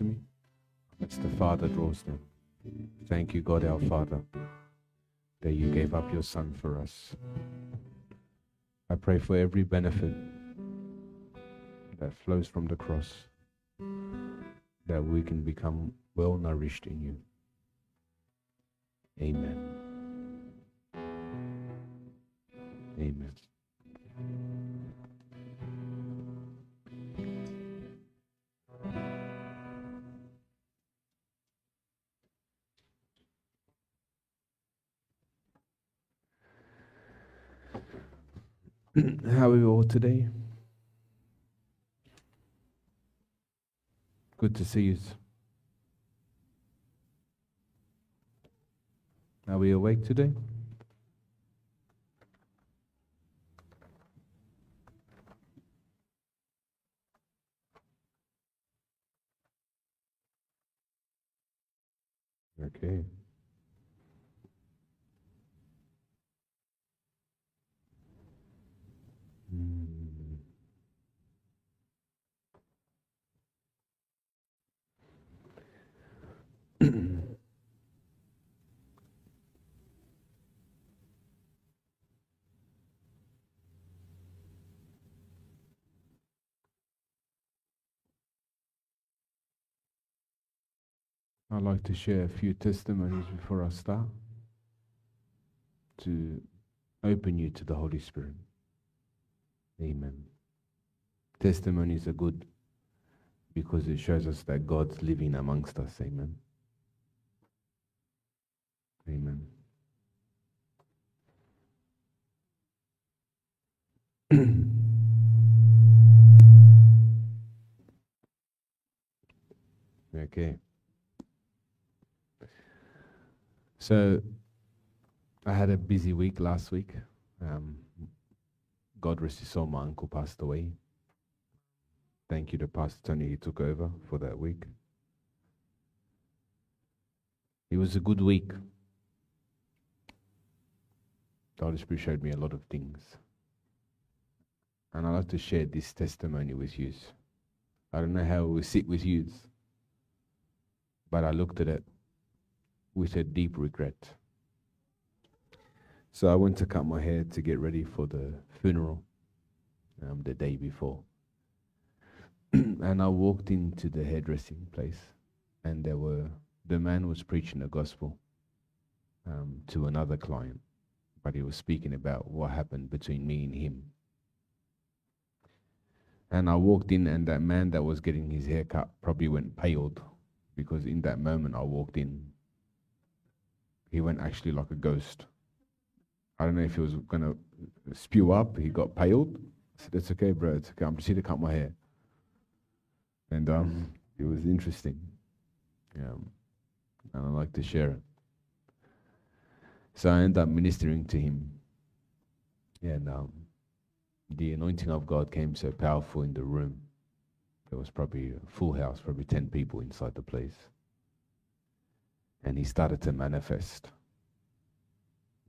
to me, unless the Father draws them. Thank you, God our Father, that you gave up your Son for us. I pray for every benefit that flows from the cross, that we can become well nourished in you. Amen. Amen. How are we all today? Good to see you. Are we awake today? Okay. I'd like to share a few testimonies before I start, to open you to the Holy Spirit. Amen. Testimonies are good because it shows us that God's living amongst us. Amen. Amen. Okay. So, I had a busy week last week. God rest his soul, my uncle passed away. Thank you to Pastor Tony, he took over for that week. It was a good week. The Holy Spirit showed me a lot of things. And I'd like to share this testimony with you. I don't know how it will sit with you, but I looked at it with a deep regret. So I went to cut my hair to get ready for the funeral the day before. And I walked into the hairdressing place, and the man was preaching the gospel to another client, but he was speaking about what happened between me and him. And I walked in, and that man that was getting his hair cut probably went pale, because in that moment I walked in, he went actually like a ghost. I don't know if he was going to spew up. He got pale. I said, "It's okay, bro. It's okay. I'm just here to cut my hair." And it was interesting. And I like to share it. So I ended up ministering to him. And the anointing of God came so powerful in the room. There was probably a full house, probably 10 people inside the place. And he started to manifest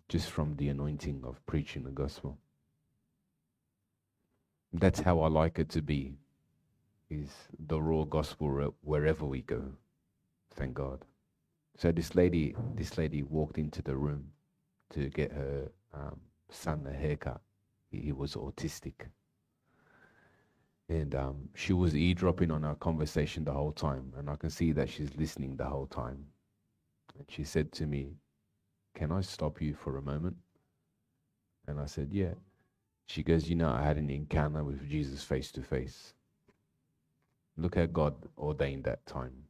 just from the anointing of preaching the gospel. That's how I like it to be, is the raw gospel wherever we go. Thank God. So this lady walked into the room to get her son a haircut. He was autistic. And she was eavesdropping on our conversation the whole time. And I can see that she's listening the whole time. And she said to me, "Can I stop you for a moment?" And I said, "Yeah." She goes, "You know, I had an encounter with Jesus face to face." Look how God ordained that time.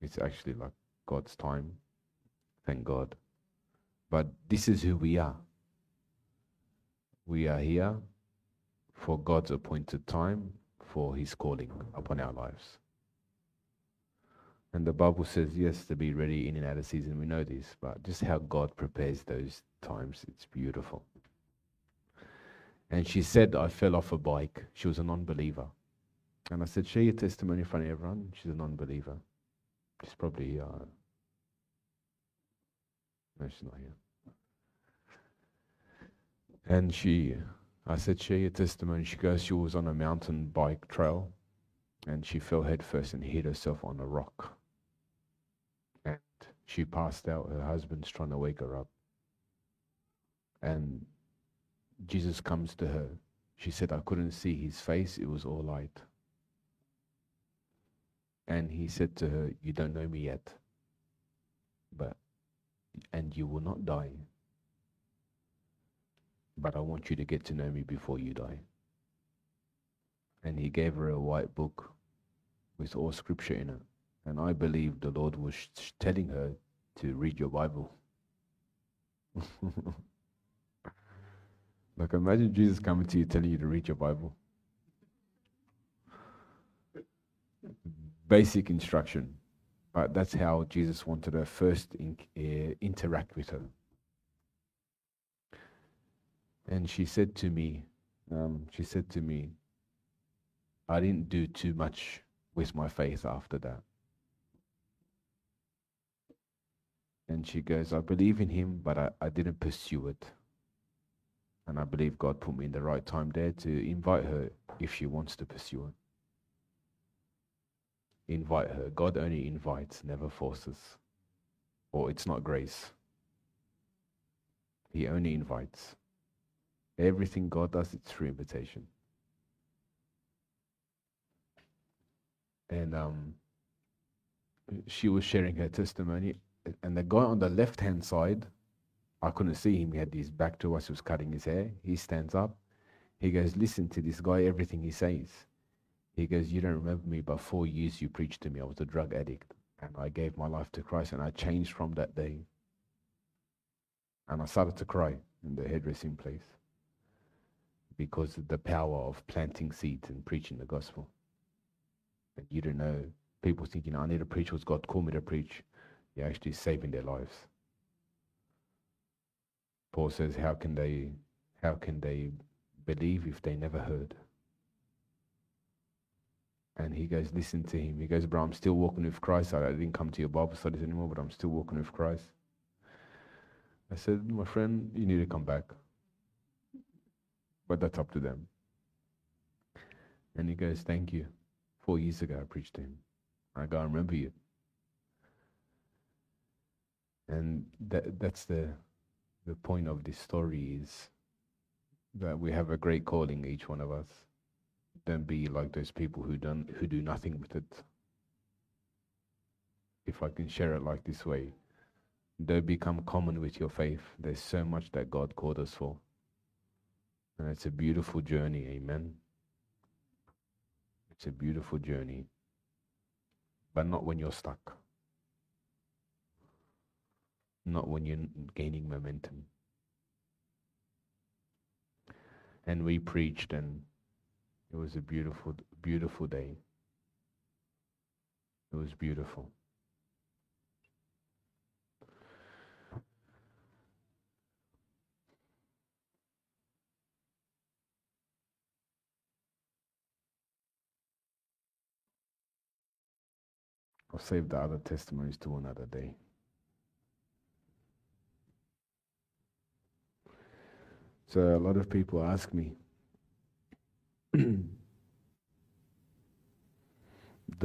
It's actually like God's time. Thank God. But this is who we are. We are here for God's appointed time, for his calling upon our lives. And the Bible says, yes, to be ready in and out of season. We know this, but just how God prepares those times, it's beautiful. And she said, "I fell off a bike." She was a non-believer. And I said, "Share your testimony in front of everyone." She's a non-believer. She's probably, no, she's not here. And I said, "Share your testimony." She goes, she was on a mountain bike trail. and she fell headfirst and hid herself on a rock. And she passed out. Her husband's trying to wake her up. And Jesus comes to her. She said, I couldn't see his face. It was all light. And he said to her, you don't know me yet, and you will not die. But I want you to get to know me before you die. And he gave her a white book with all scripture in it. And I believe the Lord was telling her to read your Bible. Like, imagine Jesus coming to you, telling you to read your Bible. Basic instruction. But that's how Jesus wanted her first interact with her. And she said to me, I didn't do too much with my faith after that. And she goes, I believe in him, but I didn't pursue it. And I believe God put me in the right time there to invite her if she wants to pursue it. Invite her. God only invites, never forces. Or it's not grace. He only invites. Everything God does, it's through invitation. And she was sharing her testimony. And the guy on the left-hand side, I couldn't see him. He had his back to us. He was cutting his hair. He stands up. He goes, listen to this guy, everything he says. He goes, you don't remember me, but 4 years you preached to me. I was a drug addict. And I gave my life to Christ, and I changed from that day. And I started to cry in the hairdressing place because of the power of planting seeds and preaching the gospel. And you don't know. People thinking, I need to preach because God called me to preach. You're actually saving their lives. Paul says, how can they believe if they never heard? And he goes, listen to him. He goes, bro, I'm still walking with Christ. I didn't come to your Bible studies anymore, but I'm still walking with Christ. I said, my friend, you need to come back. But that's up to them. And he goes, thank you. 4 years ago, I preached to him. I go, I remember you. And that's the point of this story, is that we have a great calling, each one of us. Don't be like those people who do nothing with it. If I can share it like this way, don't become common with your faith. There's so much that God called us for. And it's a beautiful journey, amen. It's a beautiful journey, but not when you're stuck. Not when you're gaining momentum. And we preached, and it was a beautiful, beautiful day. It was beautiful. I'll save the other testimonies to another day. So a lot of people ask me, the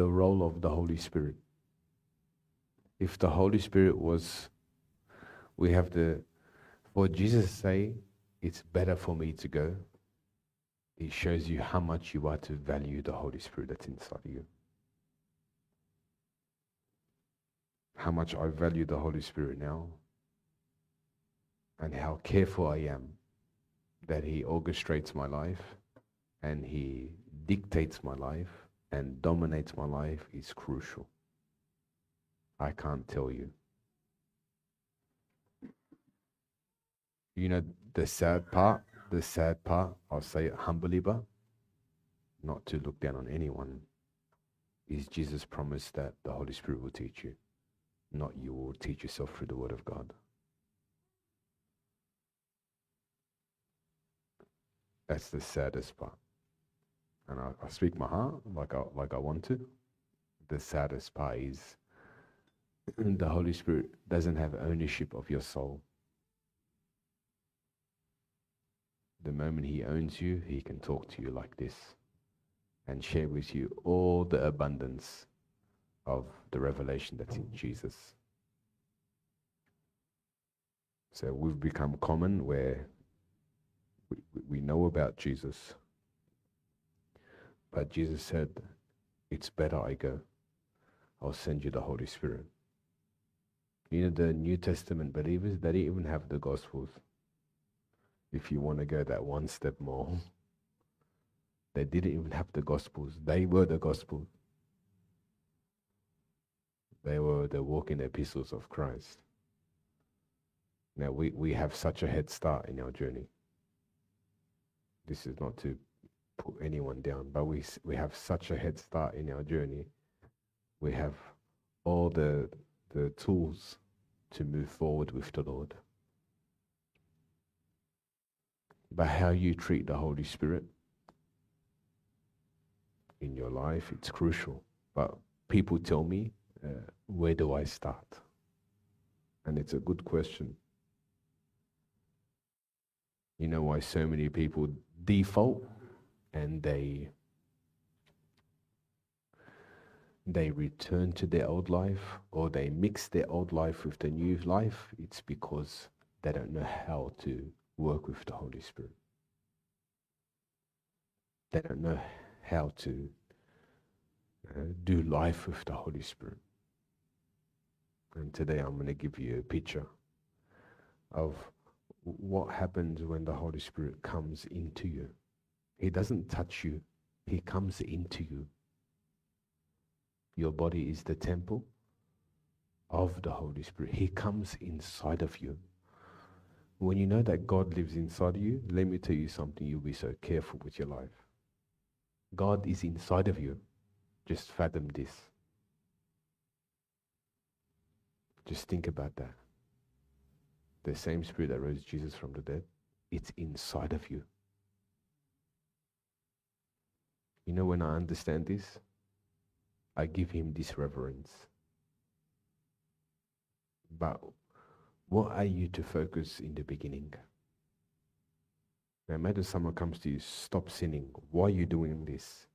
role of the Holy Spirit. If the Holy Spirit was, for Jesus to say, it's better for me to go, it shows you how much you are to value the Holy Spirit that's inside you. How much I value the Holy Spirit now, and how careful I am that he orchestrates my life, and he dictates my life, and dominates my life is crucial. I can't tell you. You know, the sad part, I'll say it humbly, but not to look down on anyone, is Jesus promised that the Holy Spirit will teach you, not you will teach yourself through the Word of God. That's the saddest part. And I speak my heart like I want to. The saddest part is the Holy Spirit doesn't have ownership of your soul. The moment he owns you, he can talk to you like this. and share with you all the abundance of the revelation that's in Jesus. So we've become common where we know about Jesus. But Jesus said, it's better I go. I'll send you the Holy Spirit. You know, the New Testament believers, they didn't even have the Gospels. If you want to go that one step more, they didn't even have the Gospels. They were the Gospel. They were the walking epistles of Christ. Now, we have such a head start in our journey. This is not to put anyone down, but we have such a head start in our journey. We have all the tools to move forward with the Lord. But how you treat the Holy Spirit in your life, it's crucial. But people tell me, where do I start? And it's a good question. You know why so many people default and they return to their old life, or they mix their old life with the new life? It's because they don't know how to work with the Holy Spirit. They don't know how to do life with the Holy Spirit. And today I'm going to give you a picture of what happens when the Holy Spirit comes into you. He doesn't touch you. He comes into you. Your body is the temple of the Holy Spirit. He comes inside of you. When you know that God lives inside of you, let me tell you something, you'll be so careful with your life. God is inside of you. Just fathom this. Just think about that. The same Spirit that rose Jesus from the dead, it's inside of you. You know, when I understand this, I give him this reverence. But what are you to focus in the beginning? No matter someone comes to you, stop sinning. Why are you doing this?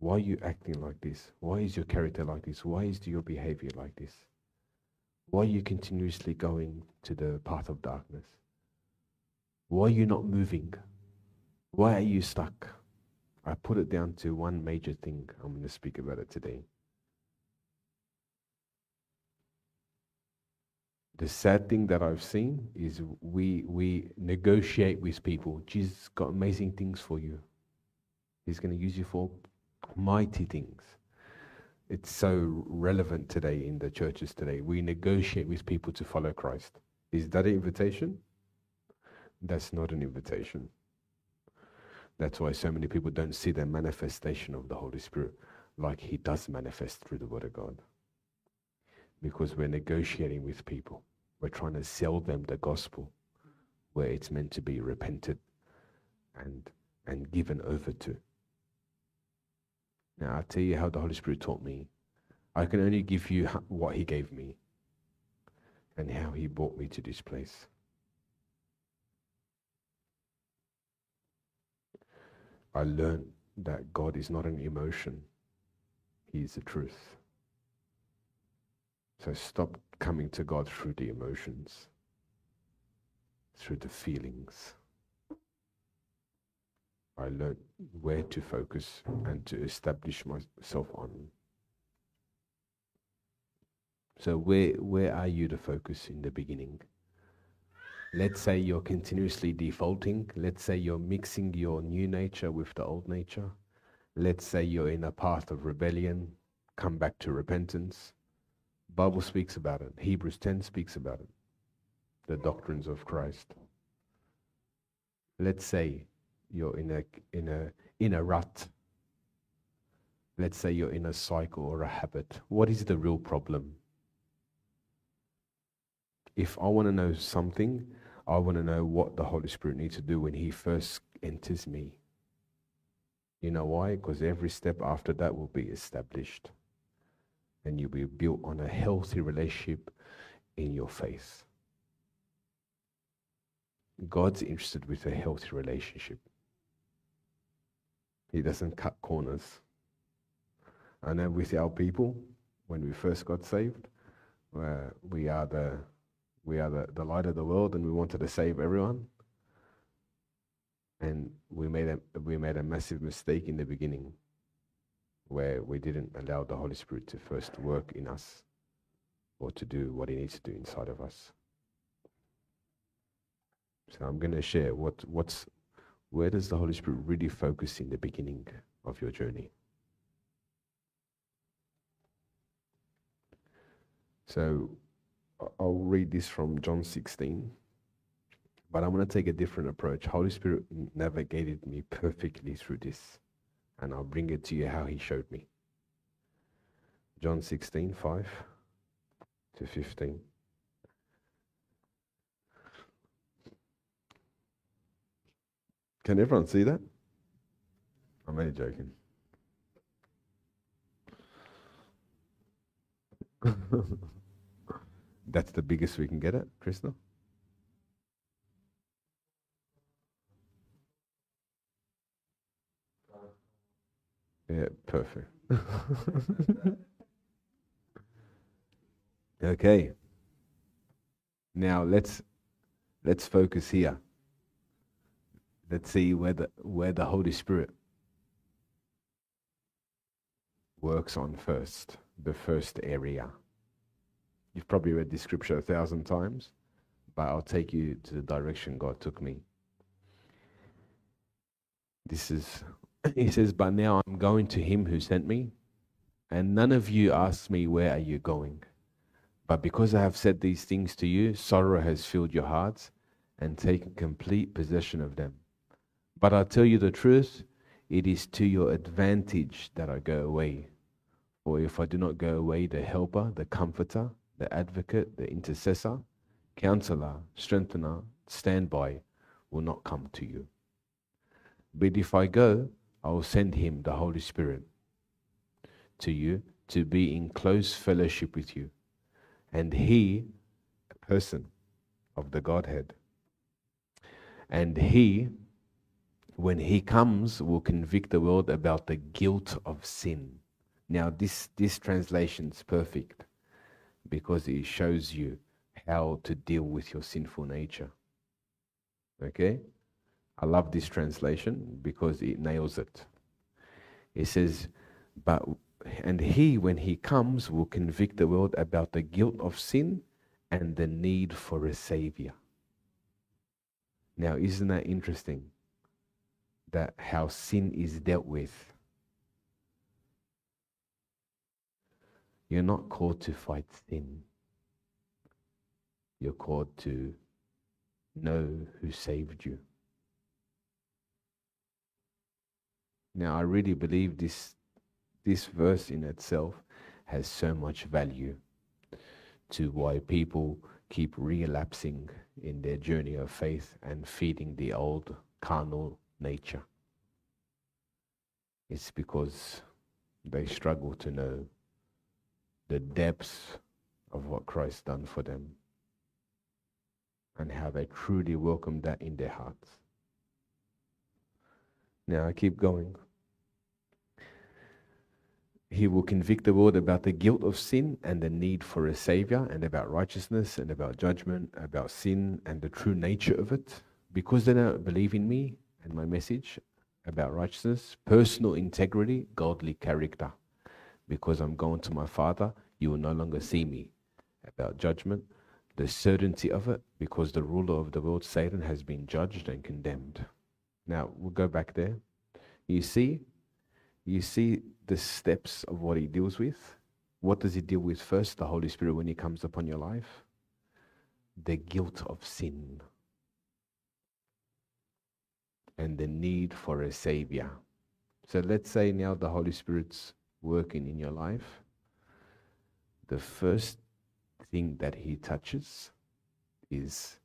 Why are you acting like this? Why is your character like this? Why is your behavior like this? Why are you continuously going to the path of darkness? Why are you not moving? Why are you stuck? I put it down to one major thing. I'm going to speak about it today. The sad thing that I've seen is we negotiate with people. Jesus got amazing things for you. He's going to use you for mighty things. It's so relevant today in the churches today. We negotiate with people to follow Christ. Is that an invitation? That's not an invitation. That's why so many people don't see the manifestation of the Holy Spirit like he does manifest through the Word of God. Because we're negotiating with people. We're trying to sell them the gospel where it's meant to be repented and given over to. Now, I'll tell you how the Holy Spirit taught me. I can only give you what he gave me and how he brought me to this place. I learned that God is not an emotion. He is the truth. So stop coming to God through the emotions, through the feelings. I learned where to focus and to establish myself on. So where are you to focus in the beginning? Let's say you're continuously defaulting. Let's say you're mixing your new nature with the old nature. Let's say you're in a path of rebellion. Come back to repentance. Bible speaks about it. Hebrews 10 speaks about it. The doctrines of Christ. Let's say you're in a rut. Let's say you're in a cycle or a habit. What is the real problem? If I want to know something, I want to know what the Holy Spirit needs to do when he first enters me. You know why? Because every step after that will be established. And you'll be built on a healthy relationship in your faith. God's interested with a healthy relationship. He doesn't cut corners. And then with our people, when we first got saved, we are the light of the world, and we wanted to save everyone. And we made a massive mistake in the beginning, where we didn't allow the Holy Spirit to first work in us, or to do what He needs to do inside of us. So I'm going to share where does the Holy Spirit really focus in the beginning of your journey. So I'll read this from John 16, but I'm going to take a different approach. Holy Spirit navigated me perfectly through this, and I'll bring it to you how He showed me. John 16, 5 to 15. Can everyone see that? I'm only joking. That's the biggest we can get at, Krishna. Yeah, perfect. Okay. Now let's focus here. Let's see where the Holy Spirit works on first, the first area. You've probably read this scripture 1,000 times, but I'll take you to the direction God took me. He says, "But now I'm going to Him who sent me, and none of you ask me, 'Where are you going?' But because I have said these things to you, sorrow has filled your hearts and taken complete possession of them. But I tell you the truth, it is to your advantage that I go away. For if I do not go away, the helper, the comforter, the advocate, the intercessor, counselor, strengthener, standby will not come to you. But if I go, I will send Him, the Holy Spirit, to you to be in close fellowship with you. And He, a person of the Godhead, and He, when He comes, will convict the world about the guilt of sin." Now this translation is perfect, because it shows you how to deal with your sinful nature. Okay? I love this translation because it nails it. It says, "And He, when He comes, will convict the world about the guilt of sin and the need for a Savior." Now, isn't that interesting? That how sin is dealt with. You're not called to fight sin. You're called to know who saved you. Now, I really believe this verse in itself has so much value to why people keep relapsing in their journey of faith and feeding the old carnal nature. It's because they struggle to know the depths of what Christ done for them and how they truly welcome that in their hearts. Now I keep going. He will convict the world about the guilt of sin and the need for a Savior, and about righteousness, and about judgment, about sin and the true nature of it. Because they don't believe in me and my message about righteousness, personal integrity, godly character. Because I'm going to my Father, you will no longer see me. About judgment, the certainty of it, because the ruler of the world, Satan, has been judged and condemned. Now, we'll go back there. You see the steps of what He deals with. What does He deal with first? The Holy Spirit, when He comes upon your life. The guilt of sin. And the need for a Savior. So let's say now the Holy Spirit's working in your life. The first thing that He touches is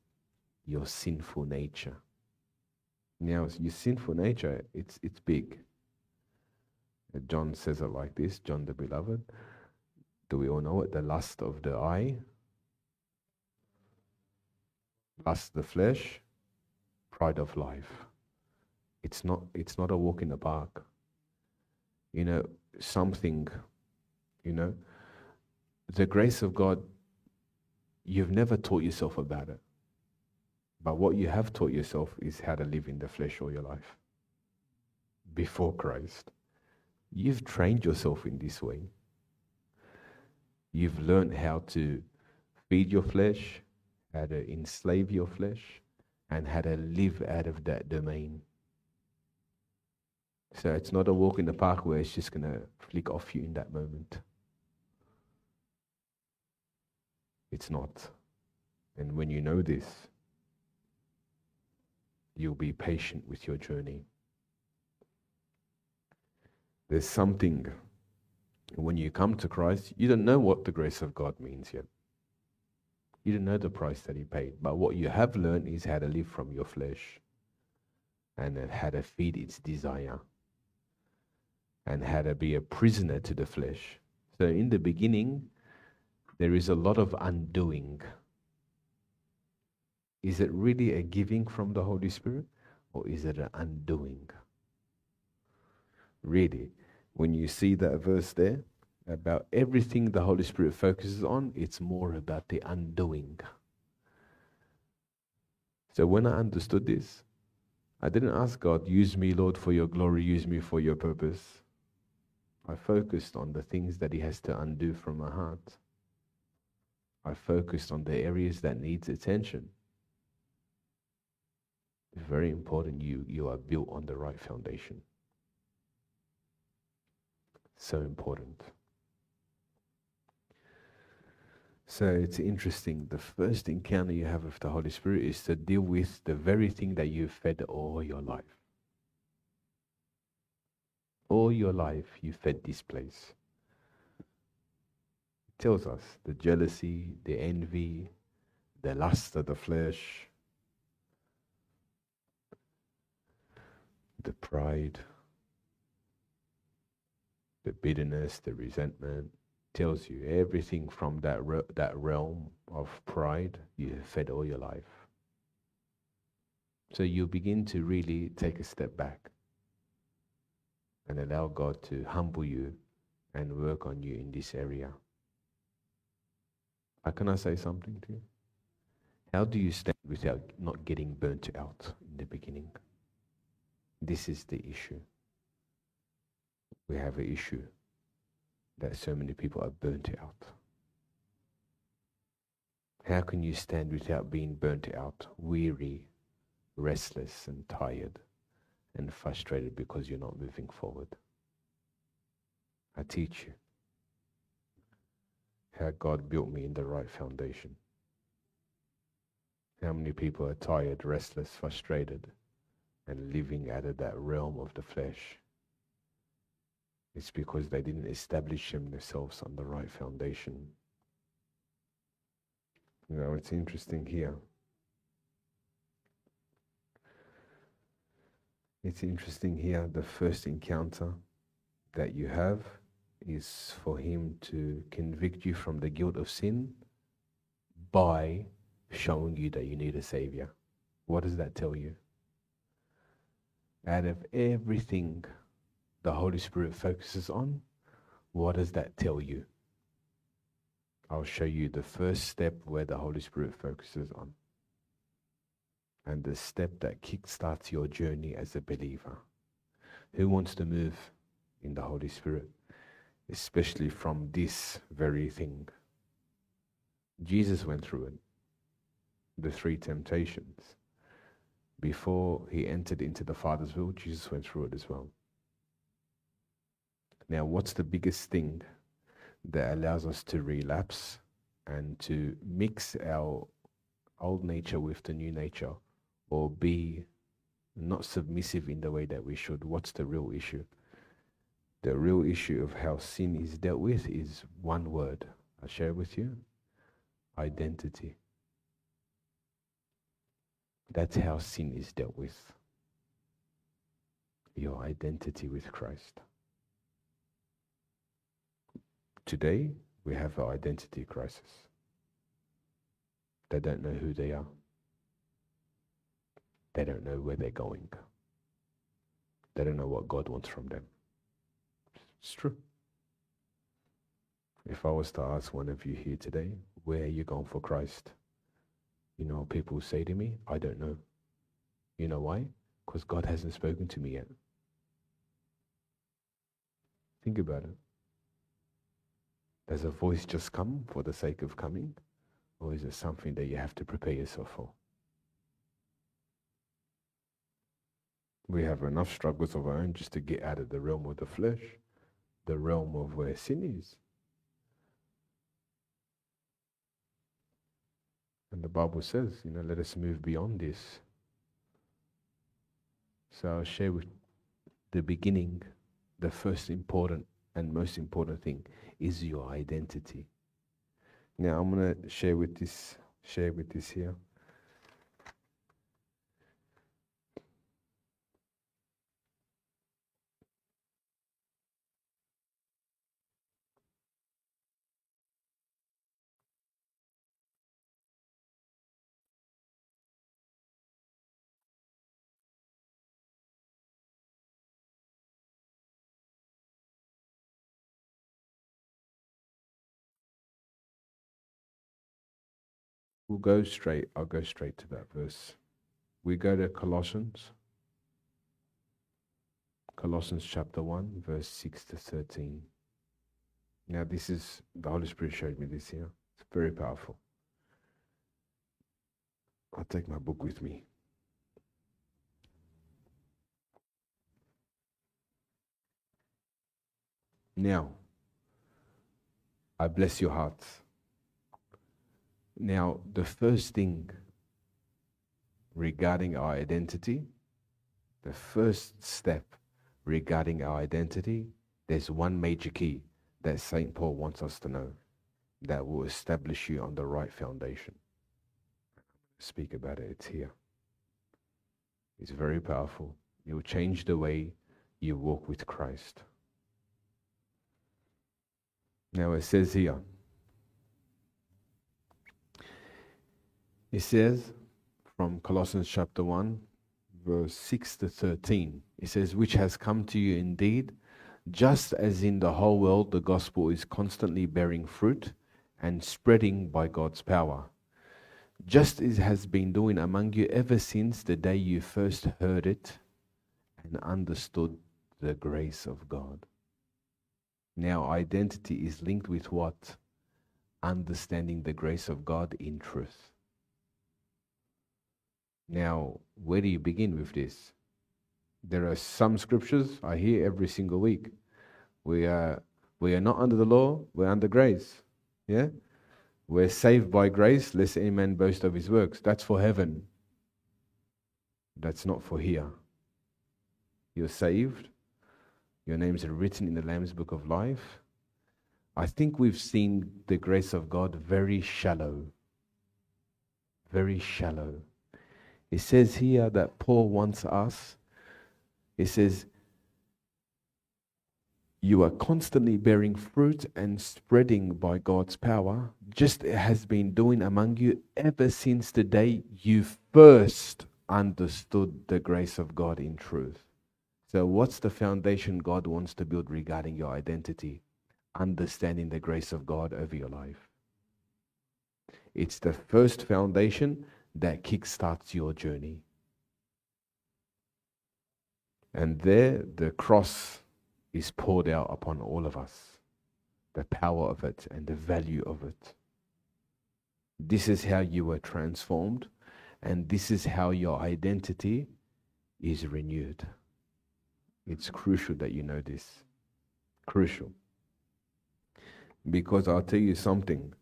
your sinful nature. Now, your sinful nature, it's big. John says it like this, John the Beloved. Do we all know it? The lust of the eye, lust of the flesh, pride of life. It's not a walk in the park. something, The grace of God, you've never taught yourself about it. But what you have taught yourself is how to live in the flesh all your life. Before Christ, you've trained yourself in this way. You've learned how to feed your flesh, how to enslave your flesh, and how to live out of that domain. So it's not a walk in the park where it's just going to flick off you in that moment. It's not. And when you know this, you'll be patient with your journey. There's something, when you come to Christ, you don't know what the grace of God means yet. You don't know the price that he paid. But what you have learned is how to live from your flesh, and how to feed its desire, and how to be a prisoner to the flesh. So in the beginning, there is a lot of undoing. Is it really a giving from the Holy Spirit, or is it an undoing? Really, when you see that verse there, about everything the Holy Spirit focuses on, it's more about the undoing. So when I understood this, I didn't ask God, use me, Lord, for your glory, use me for your purpose. I focused on the things that he has to undo from my heart. I focused on the areas that needs attention. It's very important you are built on the right foundation. So important. So it's interesting. The first encounter you have with the Holy Spirit is to deal with the very thing that you've fed all your life. All your life you fed this place. It tells us the jealousy, the envy, the lust of the flesh, the pride, the bitterness, the resentment. Tells you everything from that realm of pride you have fed all your life. So you begin to really take a step back and allow God to humble you and work on you in this area. Can I say something to you? How do you stand without not getting burnt out in the beginning? This is the issue. We have an issue that so many people are burnt out. How can you stand without being burnt out, weary, restless and tired and frustrated because you're not moving forward? I teach you how God built me in the right foundation. How many people are tired, restless, frustrated and living out of that realm of the flesh? It's because they didn't establish themselves on the right foundation. It's interesting here. It's interesting here, the first encounter that you have is for him to convict you from the guilt of sin by showing you that you need a Savior. What does that tell you? Out of everything the Holy Spirit focuses on, what does that tell you? I'll show you the first step where the Holy Spirit focuses on, and the step that kickstarts your journey as a believer. Who wants to move in the Holy Spirit, especially from this very thing? Jesus went through it, the three temptations. Before he entered into the Father's will, Jesus went through it as well. Now, what's the biggest thing that allows us to relapse and to mix our old nature with the new nature, or be not submissive in the way that we should? What's the real issue? The real issue of how sin is dealt with is one word. I share with you: identity. That's how sin is dealt with. Your identity with Christ. Today, we have our identity crisis. They don't know who they are. They don't know where they're going. They don't know what God wants from them. It's true. If I was to ask one of you here today, where are you going for Christ? You know, people say to me, I don't know. You know why? Because God hasn't spoken to me yet. Think about it. Does a voice just come for the sake of coming? Or is it something that you have to prepare yourself for? We have enough struggles of our own just to get out of the realm of the flesh, the realm of where sin is. And the Bible says, you know, let us move beyond this. So I'll share with the beginning, the first important and most important thing is your identity. Now I'm going to share with this here. I'll go straight to that verse. We go to Colossians chapter 1, verse 6 to 13. Now this is, the Holy Spirit showed me this here. It's very powerful. I'll take my book with me. Now, I bless your hearts. Now, the first thing regarding our identity, the first step regarding our identity, there's one major key that St. Paul wants us to know that will establish you on the right foundation. Speak about it, it's here. It's very powerful. It will change the way you walk with Christ. Now it says here, it says from Colossians chapter 1, verse 6 to 13, it says, which has come to you indeed, just as in the whole world the gospel is constantly bearing fruit and spreading by God's power, just as it has been doing among you ever since the day you first heard it and understood the grace of God. Now identity is linked with what? Understanding the grace of God in truth. Now, where do you begin with this? There are some scriptures I hear every single week. We are not under the law, we're under grace. Yeah? We're saved by grace, lest any man boast of his works. That's for heaven. That's not for here. You're saved. Your names are written in the Lamb's Book of Life. I think we've seen the grace of God very shallow. Very shallow. It says here that Paul wants us, it says, you are constantly bearing fruit and spreading by God's power, just as it has been doing among you ever since the day you first understood the grace of God in truth. So what's the foundation God wants to build regarding your identity? Understanding the grace of God over your life. It's the first foundation that kickstarts your journey. And there, the cross is poured out upon all of us, the power of it and the value of it. This is how you were transformed, and this is how your identity is renewed. It's crucial that you know this. Crucial. Because I'll tell you something,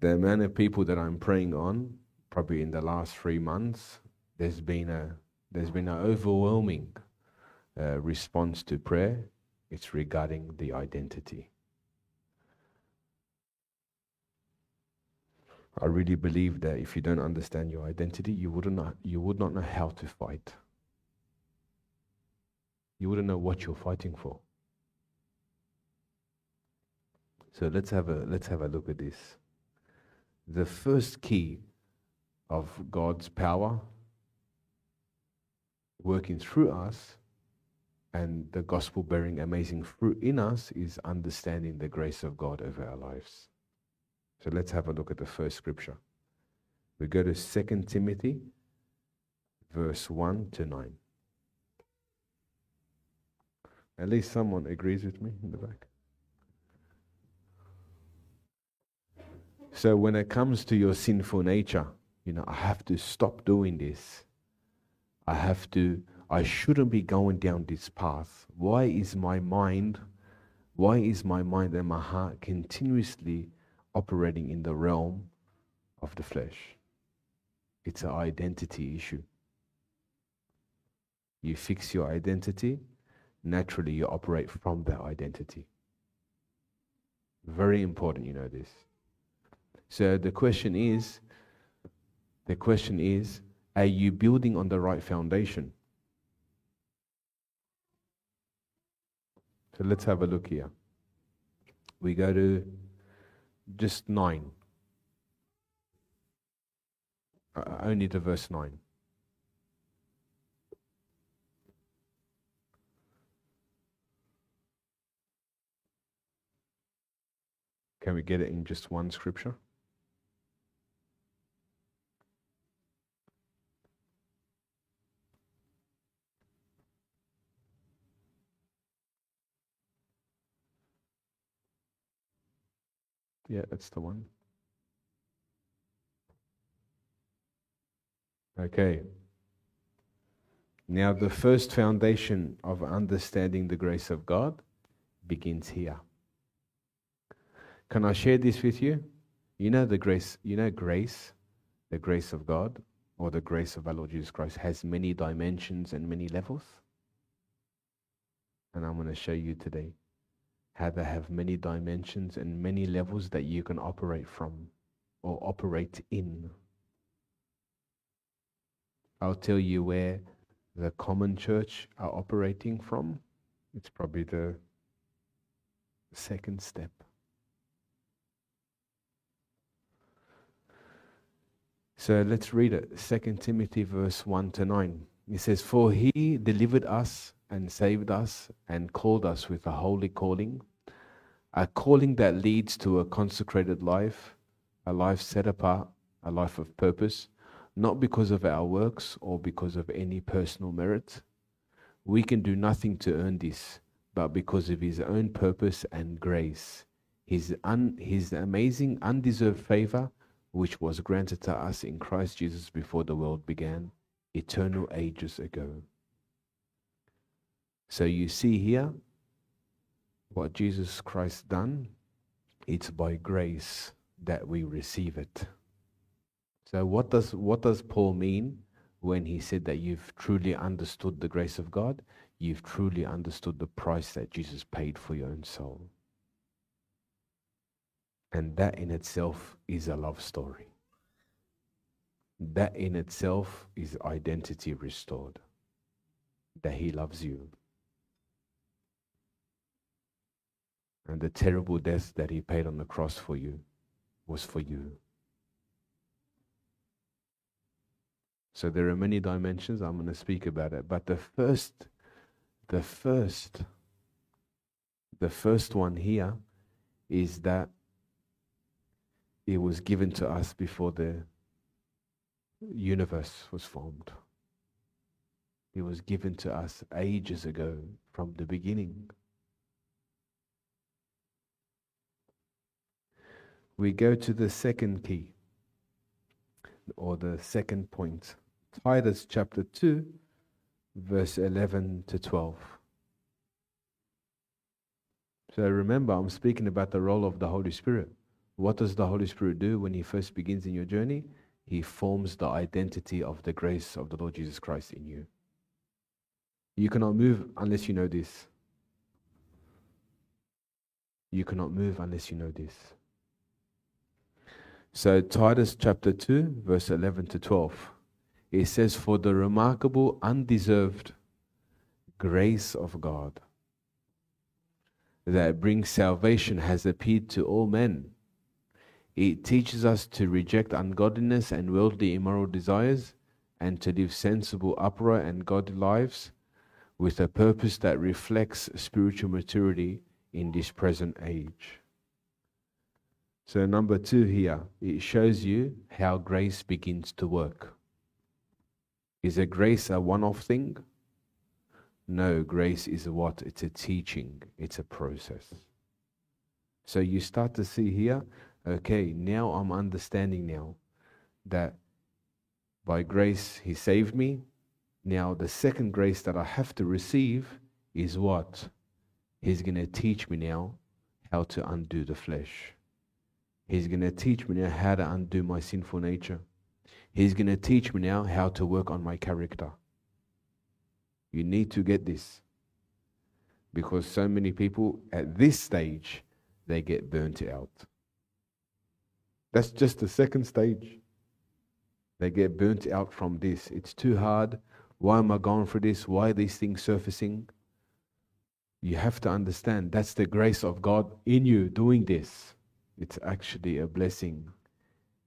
the amount of people that I'm praying on, probably in the last 3 months, there's been an overwhelming response to prayer. It's regarding the identity. I really believe that if you don't understand your identity, you would not know how to fight. You wouldn't know what you're fighting for. So let's have a look at this. The first key of God's power working through us And the gospel bearing amazing fruit in us is understanding the grace of God over our lives. So let's have a look at the first scripture. We go to 2 Timothy, verse 1 to 9. At least someone agrees with me in the back. So when it comes to your sinful nature, you know, I have to stop doing this. I shouldn't be going down this path. Why is my mind and my heart continuously operating in the realm of the flesh? It's an identity issue. You fix your identity, naturally you operate from that identity. Very important you know this. So the question is, are you building on the right foundation? So let's have a look here. We go to just 9. Only to verse 9. Can we get it in just one scripture? Yeah, that's the one. Okay. Now, the first foundation of understanding the grace of God begins here. Can I share this with you? The grace of God or the grace of our Lord Jesus Christ has many dimensions and many levels. And I'm going to show you today how they have many dimensions and many levels that you can operate from or operate in. I'll tell you where the common church are operating from. It's probably the second step. So let's read it. 2 Timothy verse 1 to 9. It says, "For he delivered us and saved us and called us with a holy calling, a calling that leads to a consecrated life, a life set apart, a life of purpose, not because of our works or because of any personal merit. We can do nothing to earn this, but because of his own purpose and grace, his amazing undeserved favor, which was granted to us in Christ Jesus before the world began, eternal ages ago." So you see here what Jesus Christ done. It's by grace that we receive it. So what does Paul mean when he said that you've truly understood the grace of God? You've truly understood the price that Jesus paid for your own soul. And that in itself is a love story. That in itself is identity restored. That he loves you. And the terrible death that he paid on the cross for you was for you. So there are many dimensions. I'm going to speak about it. But the first one here is that it was given to us before the universe was formed. It was given to us ages ago from the beginning. We go to the second key, or the second point. Titus chapter 2, verse 11 to 12. So remember, I'm speaking about the role of the Holy Spirit. What does the Holy Spirit do when he first begins in your journey? He forms the identity of the grace of the Lord Jesus Christ in you. You cannot move unless you know this. You cannot move unless you know this. So Titus chapter 2, verse 11 to 12, it says, "For the remarkable, undeserved grace of God that brings salvation has appeared to all men. It teaches us to reject ungodliness and worldly immoral desires and to live sensible, upright, and godly lives, with a purpose that reflects spiritual maturity in this present age. So number 2 here, it shows you how grace begins to work. Is a grace a one-off thing? No, grace is what? It's a teaching, it's a process. So you start to see here, okay, now I'm understanding now that by grace he saved me. Now the second grace that I have to receive is what? He's going to teach me now how to undo the flesh. He's going to teach me now how to undo my sinful nature. He's going to teach me now how to work on my character. You need to get this, because so many people at this stage, they get burnt out. That's just the second stage. They get burnt out from this. It's too hard. Why am I going for this? Why are these things surfacing? You have to understand that's the grace of God in you doing this. It's actually a blessing.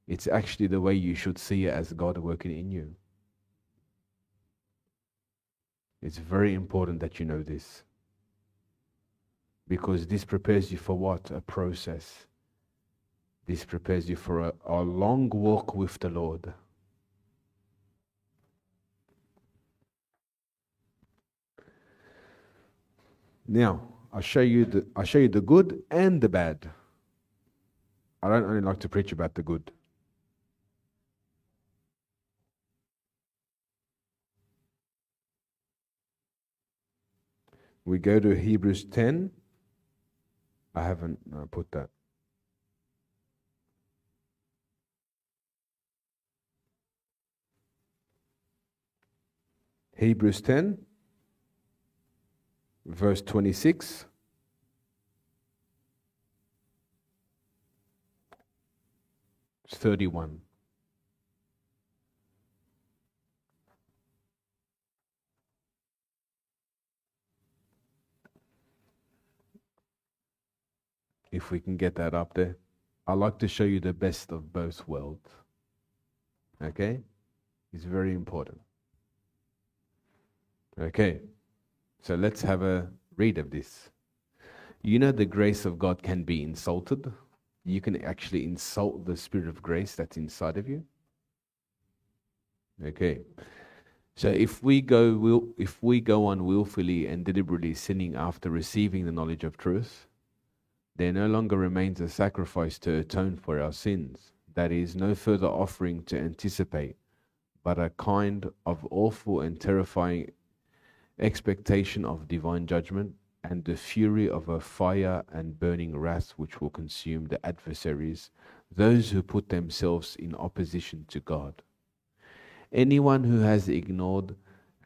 It's actually the way you should see it, as God working in you. It's very important that you know this, because this prepares you for what? A process. This prepares you for a long walk with the Lord. Now, I show you the good and the bad. I don't only like to preach about the good. We go to Hebrews 10. I haven't put that. Hebrews 10, verse 26. It's 31. If we can get that up there. I like to show you the best of both worlds. Okay? It's very important. Okay. So let's have a read of this. You know the grace of God can be insulted. You can actually insult the spirit of grace that's inside of you. Okay. So if we go on willfully and deliberately sinning after receiving the knowledge of truth, there no longer remains a sacrifice to atone for our sins. That is, no further offering to anticipate, but a kind of awful and terrifying expectation of divine judgment and the fury of a fire and burning wrath which will consume the adversaries, those who put themselves in opposition to God. Anyone who has ignored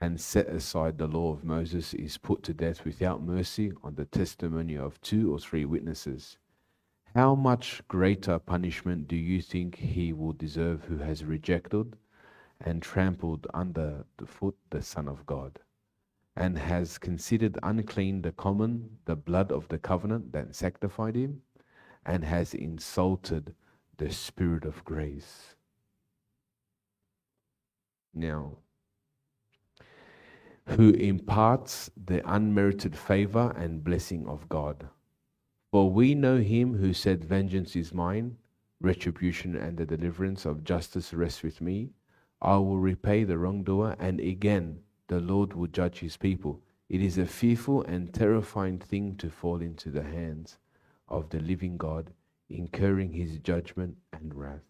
and set aside the law of Moses is put to death without mercy on the testimony of 2 or 3 witnesses. How much greater punishment do you think he will deserve who has rejected and trampled under the foot the Son of God, and has considered unclean the blood of the covenant that sanctified him, and has insulted the Spirit of grace? Now, who imparts the unmerited favor and blessing of God. For we know him who said, vengeance is mine, retribution and the deliverance of justice rest with me. I will repay the wrongdoer, and again the Lord will judge his people. It is a fearful and terrifying thing to fall into the hands of the living God, incurring his judgment and wrath.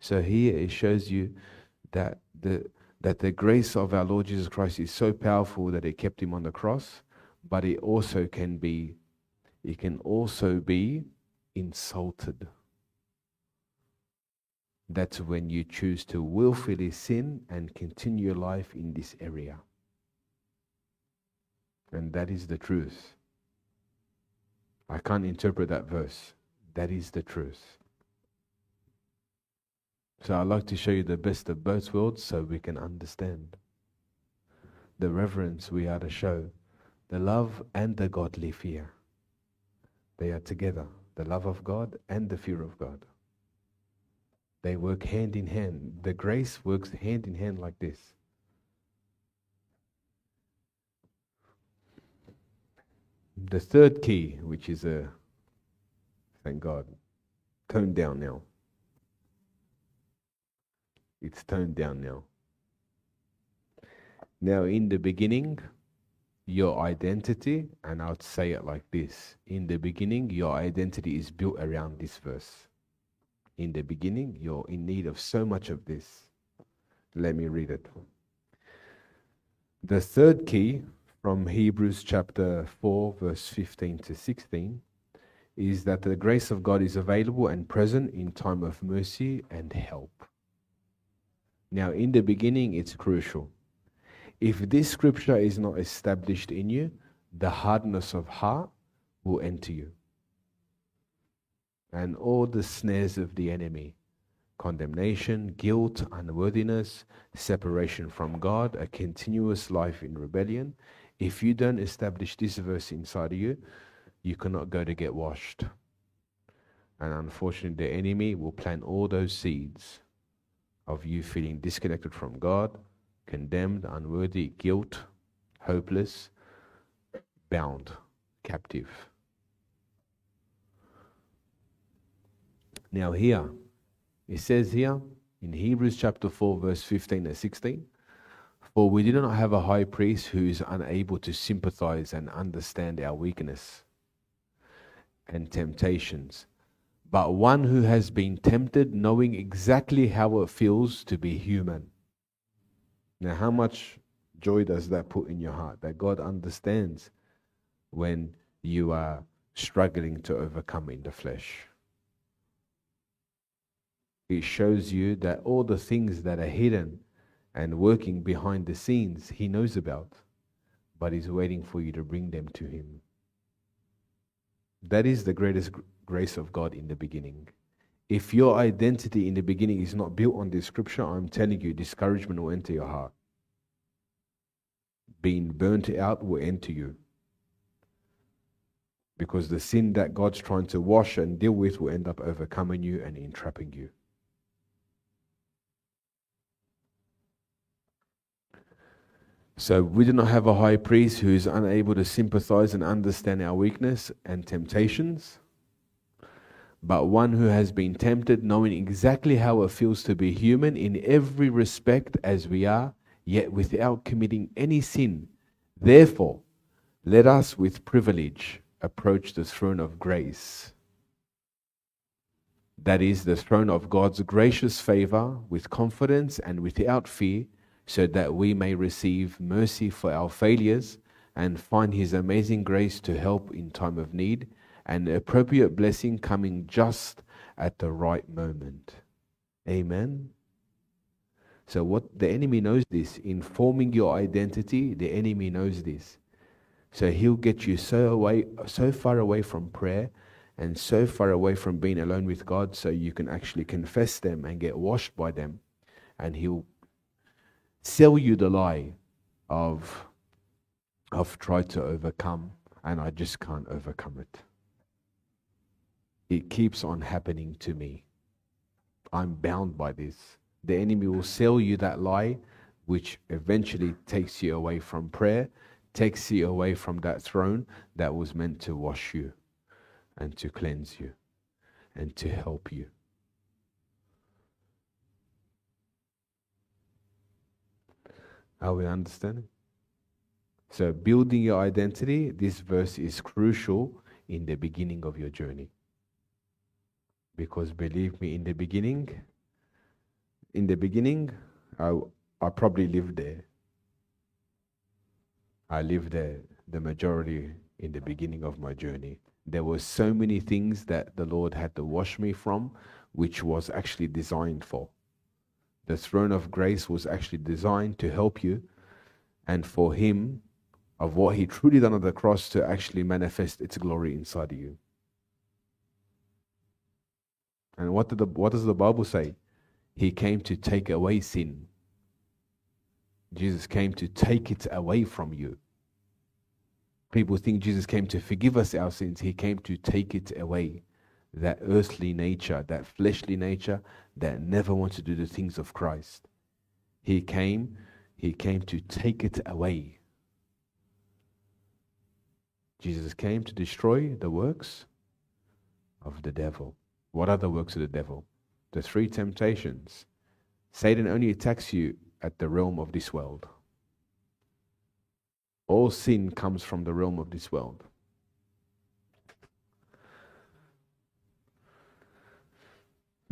So here it shows you that the grace of our Lord Jesus Christ is so powerful that it kept him on the cross, but it can also be insulted. That's when you choose to willfully sin and continue life in this area. And that is the truth. I can't interpret that verse. That is the truth. So I like to show you the best of both worlds so we can understand the reverence we are to show, the love and the godly fear. They are together, the love of God and the fear of God. They work hand in hand. The grace works hand in hand like this. The third key, which is a, thank God, toned down now. It's toned down now. Now, in the beginning, your identity, and I would say it like this, in the beginning, your identity is built around this verse. In the beginning, you're in need of so much of this. Let me read it. The third key from Hebrews chapter 4, verse 15 to 16, is that the grace of God is available and present in time of mercy and help. Now, in the beginning, it's crucial. If this scripture is not established in you, the hardness of heart will enter you. And all the snares of the enemy, condemnation, guilt, unworthiness, separation from God, a continuous life in rebellion. If you don't establish this verse inside of you, you cannot go to get washed. And unfortunately, the enemy will plant all those seeds of you feeling disconnected from God, condemned, unworthy, guilt, hopeless, bound, captive. Now here, it says here in Hebrews chapter 4, verse 15 and 16, for we do not have a high priest who is unable to sympathize and understand our weakness and temptations, but one who has been tempted, knowing exactly how it feels to be human. Now, how much joy does that put in your heart, that God understands when you are struggling to overcome in the flesh? It shows you that all the things that are hidden and working behind the scenes, He knows about, but He's waiting for you to bring them to Him. That is the greatest grace of God in the beginning. If your identity in the beginning is not built on this scripture, I'm telling you, discouragement will enter your heart. Being burnt out will enter you. Because the sin that God's trying to wash and deal with will end up overcoming you and entrapping you. So we do not have a high priest who is unable to sympathize and understand our weakness and temptations, but one who has been tempted, knowing exactly how it feels to be human in every respect as we are, yet without committing any sin. Therefore, let us with privilege approach the throne of grace. That is the throne of God's gracious favor with confidence and without fear, so that we may receive mercy for our failures and find His amazing grace to help in time of need, and appropriate blessing coming just at the right moment. Amen. So what the enemy knows this. In forming your identity, the enemy knows this. So he'll get you so far away from prayer and so far away from being alone with God, so you can actually confess them and get washed by them. And he'll sell you the lie of, I've tried to overcome and I just can't overcome it. It keeps on happening to me. I'm bound by this. The enemy will sell you that lie, which eventually takes you away from prayer, takes you away from that throne that was meant to wash you and to cleanse you and to help you. Are we understanding? So building your identity, this verse is crucial in the beginning of your journey. Because believe me, in the beginning, I probably lived there. I lived there the majority in the beginning of my journey. There were so many things that the Lord had to wash me from, which was actually designed for. The throne of grace was actually designed to help you, and for Him, of what He truly done on the cross, to actually manifest its glory inside of you. And what does the Bible say? He came to take away sin. Jesus came to take it away from you. People think Jesus came to forgive us our sins. He came to take it away. That earthly nature, that fleshly nature that never wants to do the things of Christ. He came to take it away. Jesus came to destroy the works of the devil. What are the works of the devil? The three temptations. Satan only attacks you at the realm of this world. All sin comes from the realm of this world.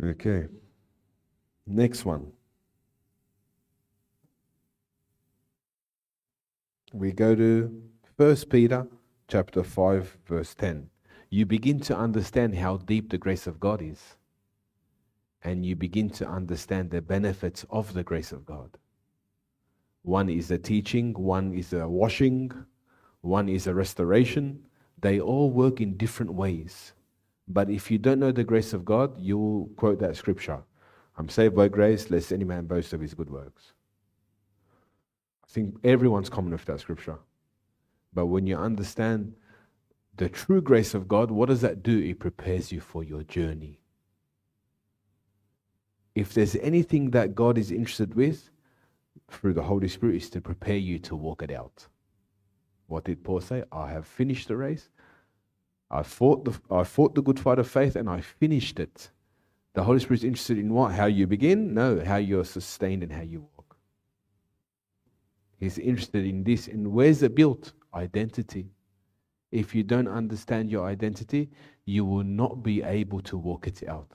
Okay. Next one. We go to 1 Peter chapter 5 verse 10. You begin to understand how deep the grace of God is. And you begin to understand the benefits of the grace of God. One is the teaching, one is the washing, one is the restoration. They all work in different ways. But if you don't know the grace of God, you will quote that scripture. I'm saved by grace, lest any man boast of his good works. I think everyone's common with that scripture. But when you understand the true grace of God, what does that do? It prepares you for your journey. If there's anything that God is interested with through the Holy Spirit, is to prepare you to walk it out. What did Paul say? I have finished the race. I fought the good fight of faith and I finished it. The Holy Spirit is interested in what? How you begin? No, how you're sustained and how you walk. He's interested in this. And where's it built? Identity. If you don't understand your identity, you will not be able to walk it out.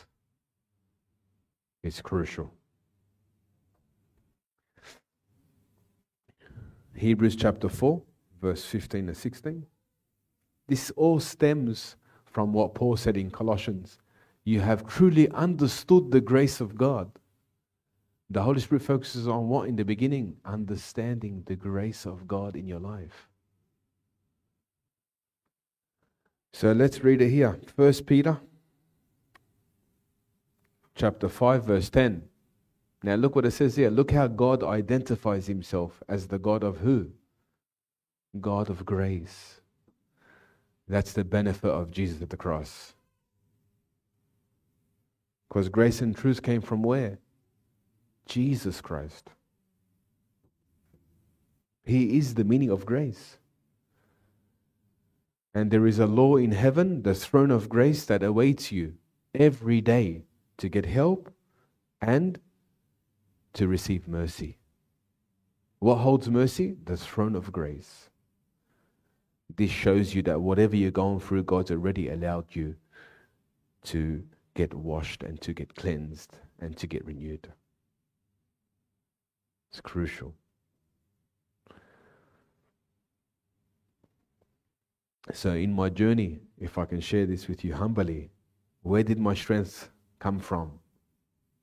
It's crucial. Hebrews chapter 4, verse 15 and 16. This all stems from what Paul said in Colossians. You have truly understood the grace of God. The Holy Spirit focuses on what in the beginning? Understanding the grace of God in your life. So let's read it here. 1 Peter chapter 5 verse 10. Now look what it says here. Look how God identifies himself as the God of who? God of grace. That's the benefit of Jesus at the cross. Because grace and truth came from where? Jesus Christ. He is the meaning of grace. And there is a law in heaven, the throne of grace, that awaits you every day to get help and to receive mercy. What holds mercy? The throne of grace. This shows you that whatever you're going through, God's already allowed you to get washed and to get cleansed and to get renewed. It's crucial. So in my journey, if I can share this with you humbly, where did my strength come from?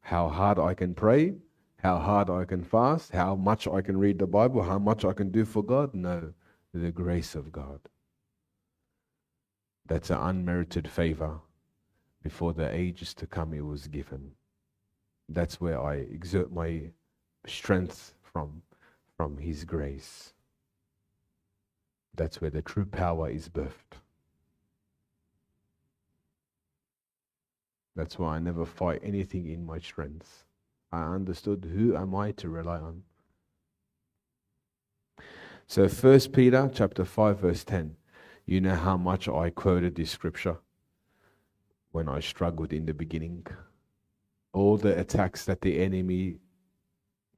How hard I can pray, how hard I can fast, how much I can read the Bible, how much I can do for God? No, the grace of God. That's an unmerited favor. Before the ages to come, it was given. That's where I exert my strength from His grace. That's where the true power is birthed. That's why I never fight anything in my strength. I understood who am I to rely on. So 1 Peter chapter 5 verse 10. You know how much I quoted this scripture when I struggled in the beginning. All the attacks that the enemy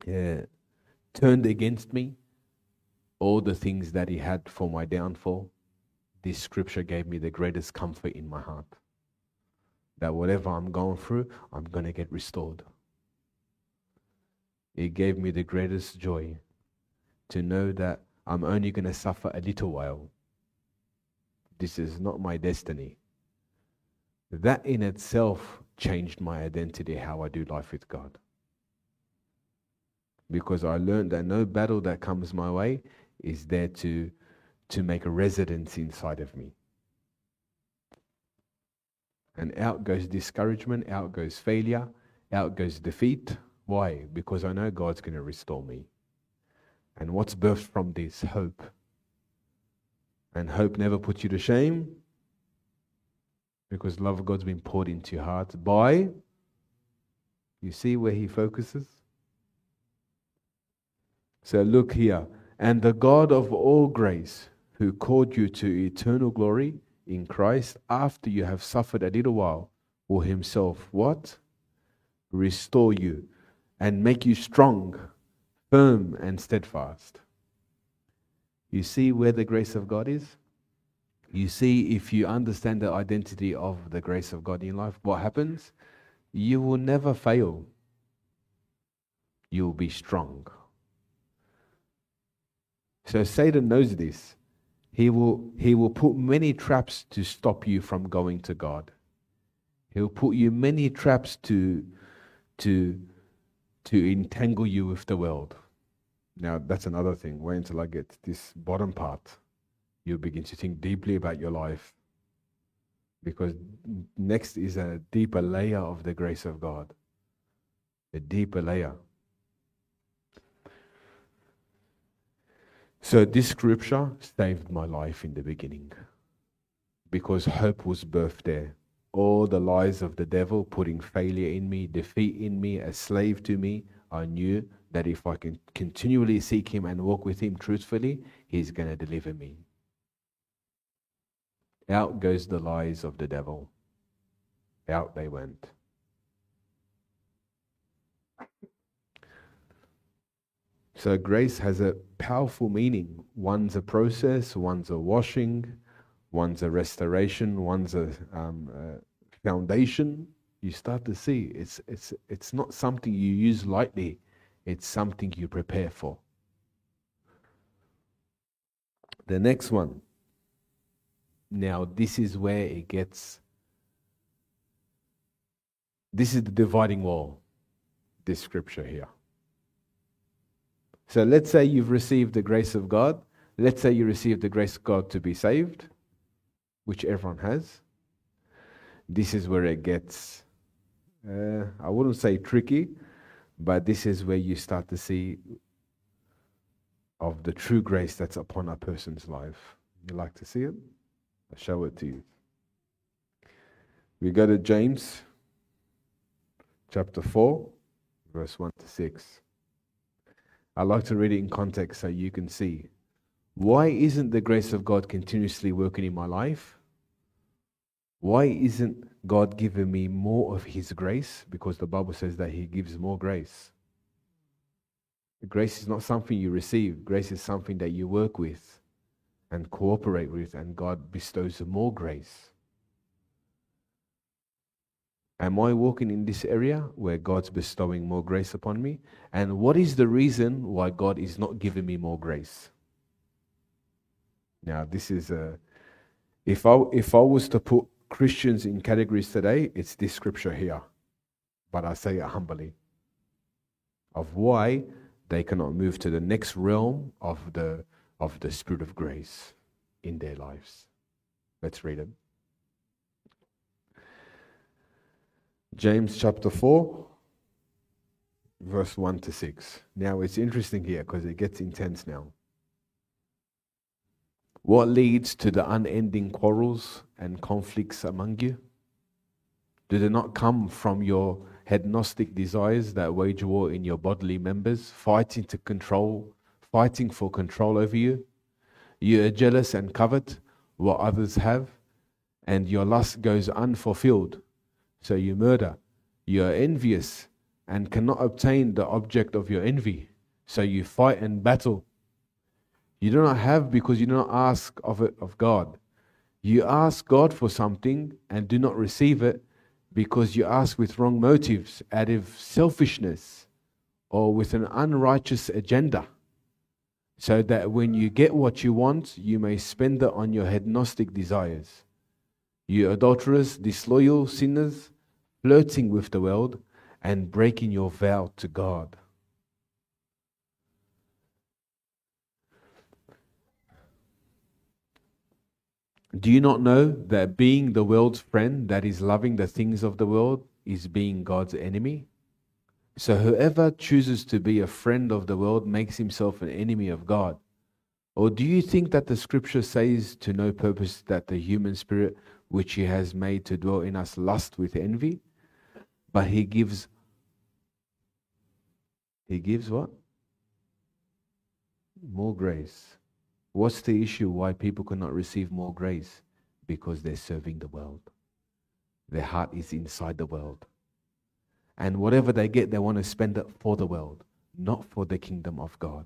turned against me, all the things that he had for my downfall, this scripture gave me the greatest comfort in my heart. That whatever I'm going through, I'm going to get restored. It gave me the greatest joy to know that I'm only going to suffer a little while. This is not my destiny. That in itself changed my identity, how I do life with God. Because I learned that no battle that comes my way is there to make a residence inside of me. And out goes discouragement, out goes failure, out goes defeat. Why? Because I know God's going to restore me. And what's birthed from this? Hope. And hope never puts you to shame, because love of God's been poured into your heart by, you see where he focuses? So look here. And the God of all grace, who called you to eternal glory in Christ, after you have suffered a little while, will himself what? Restore you and make you strong, firm and steadfast. You see where the grace of God is? You see, if you understand the identity of the grace of God in life, what happens? You will never fail. You will be strong. So Satan knows this. He will put many traps to stop you from going to God. He'll put you many traps to entangle you with the world. Now, that's another thing. Wait until I get this bottom part. You'll begin to think deeply about your life, because next is a deeper layer of the grace of God, a deeper layer. So this scripture saved my life in the beginning, because hope was birthed there. All the lies of the devil, putting failure in me, defeat in me, a slave to me, I knew that if I can continually seek him and walk with him truthfully, he's going to deliver me. Out goes the lies of the devil. Out they went. So grace has a powerful meaning. One's a process, one's a washing, one's a restoration, one's a foundation. You start to see it's not something you use lightly. It's something you prepare for. The next one. Now, this is where it gets... This is the dividing wall, this scripture here. So let's say you've received the grace of God. Let's say you received the grace of God to be saved, which everyone has. This is where it gets, I wouldn't say tricky, but this is where you start to see of the true grace that's upon a person's life. You like to see it? I'll show it to you. We go to James chapter 4, verse 1 to 6. I like to read it in context so you can see. Why isn't the grace of God continuously working in my life? Why isn't God giving me more of his grace? Because the Bible says that he gives more grace. Grace is not something you receive. Grace is something that you work with and cooperate with, and God bestows more grace. Am I walking in this area where God's bestowing more grace upon me? And what is the reason why God is not giving me more grace? Now, this is a... If I was to put Christians in categories today, it's this scripture here. But I say it humbly, of why they cannot move to the next realm of the Spirit of grace in their lives. Let's read it. James chapter 4, verse 1 to 6. Now it's interesting here because it gets intense now. What leads to the unending quarrels and conflicts among you? Do they not come from your hedonistic desires that wage war in your bodily members, fighting for control over you? You are jealous and covet what others have, and your lust goes unfulfilled. So you murder. You are envious and cannot obtain the object of your envy. So you fight and battle. You do not have because you do not ask of God. You ask God for something and do not receive it because you ask with wrong motives, out of selfishness or with an unrighteous agenda, so that when you get what you want, you may spend it on your hedonistic desires. You adulterers, disloyal sinners, flirting with the world and breaking your vow to God. Do you not know that being the world's friend, that is loving the things of the world, is being God's enemy? So whoever chooses to be a friend of the world makes himself an enemy of God. Or do you think that the scripture says to no purpose that the human spirit which he has made to dwell in us lusts with envy? But he gives what? More grace. What's the issue why people cannot receive more grace? Because they're serving the world. Their heart is inside the world. And whatever they get, they want to spend it for the world, not for the kingdom of God.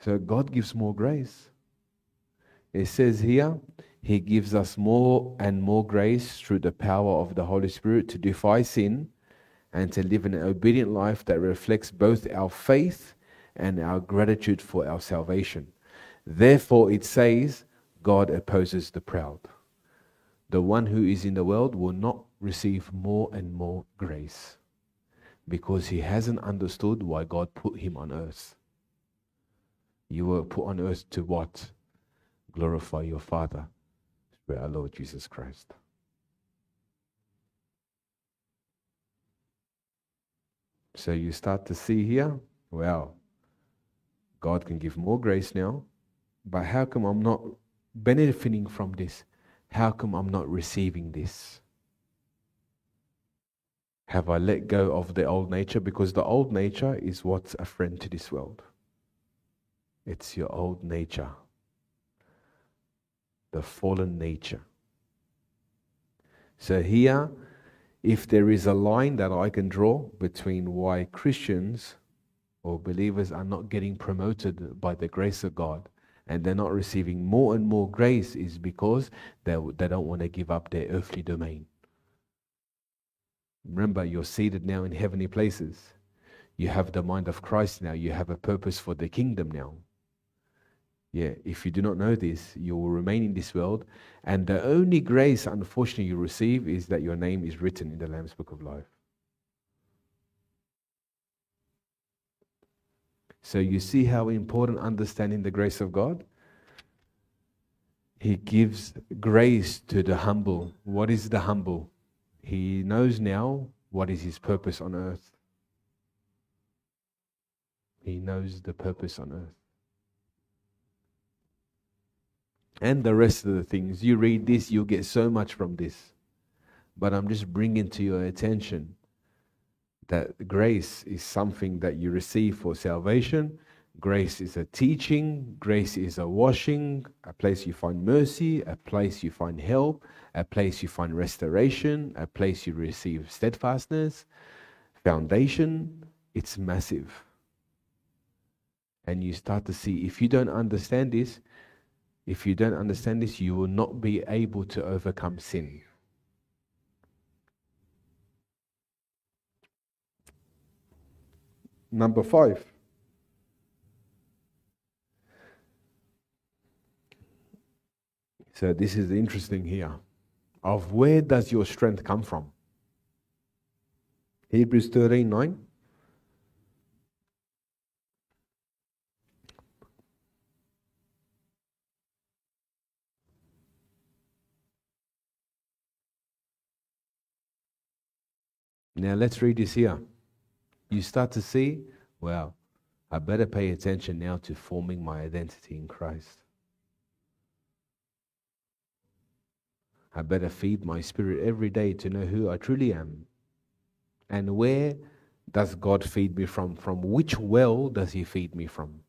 So God gives more grace. It says here, He gives us more and more grace through the power of the Holy Spirit to defy sin and to live an obedient life that reflects both our faith and our gratitude for our salvation. Therefore, it says, God opposes the proud. The one who is in the world will not receive more and more grace because he hasn't understood why God put him on earth. You were put on earth to what? Glorify your Father through our Lord Jesus Christ. So you start to see here, well, God can give more grace now, but how come I'm not benefiting from this? How come I'm not receiving this? Have I let go of the old nature? Because the old nature is what's a friend to this world. It's your old nature, the fallen nature. So here, if there is a line that I can draw between why Christians or believers are not getting promoted by the grace of God and they're not receiving more and more grace, is because they don't want to give up their earthly domain. Remember, you're seated now in heavenly places. You have the mind of Christ now. You have a purpose for the kingdom now. Yeah, if you do not know this, you will remain in this world. And the only grace, unfortunately, you receive is that your name is written in the Lamb's Book of Life. So you see how important understanding the grace of God? He gives grace to the humble. What is the humble? He knows now what is his purpose on earth. He knows the purpose on earth. And the rest of the things. You read this, you'll get so much from this. But I'm just bringing to your attention that grace is something that you receive for salvation. Grace is a teaching. Grace is a washing, a place you find mercy, a place you find help, a place you find restoration, a place you receive steadfastness, foundation. It's massive. And you start to see, if you don't understand this, you will not be able to overcome sin. Number 5. So this is interesting here. Of where does your strength come from? Hebrews 13:9. Now let's read this here. You start to see, well, I better pay attention now to forming my identity in Christ. I better feed my spirit every day to know who I truly am. And where does God feed me from? From which well does He feed me from?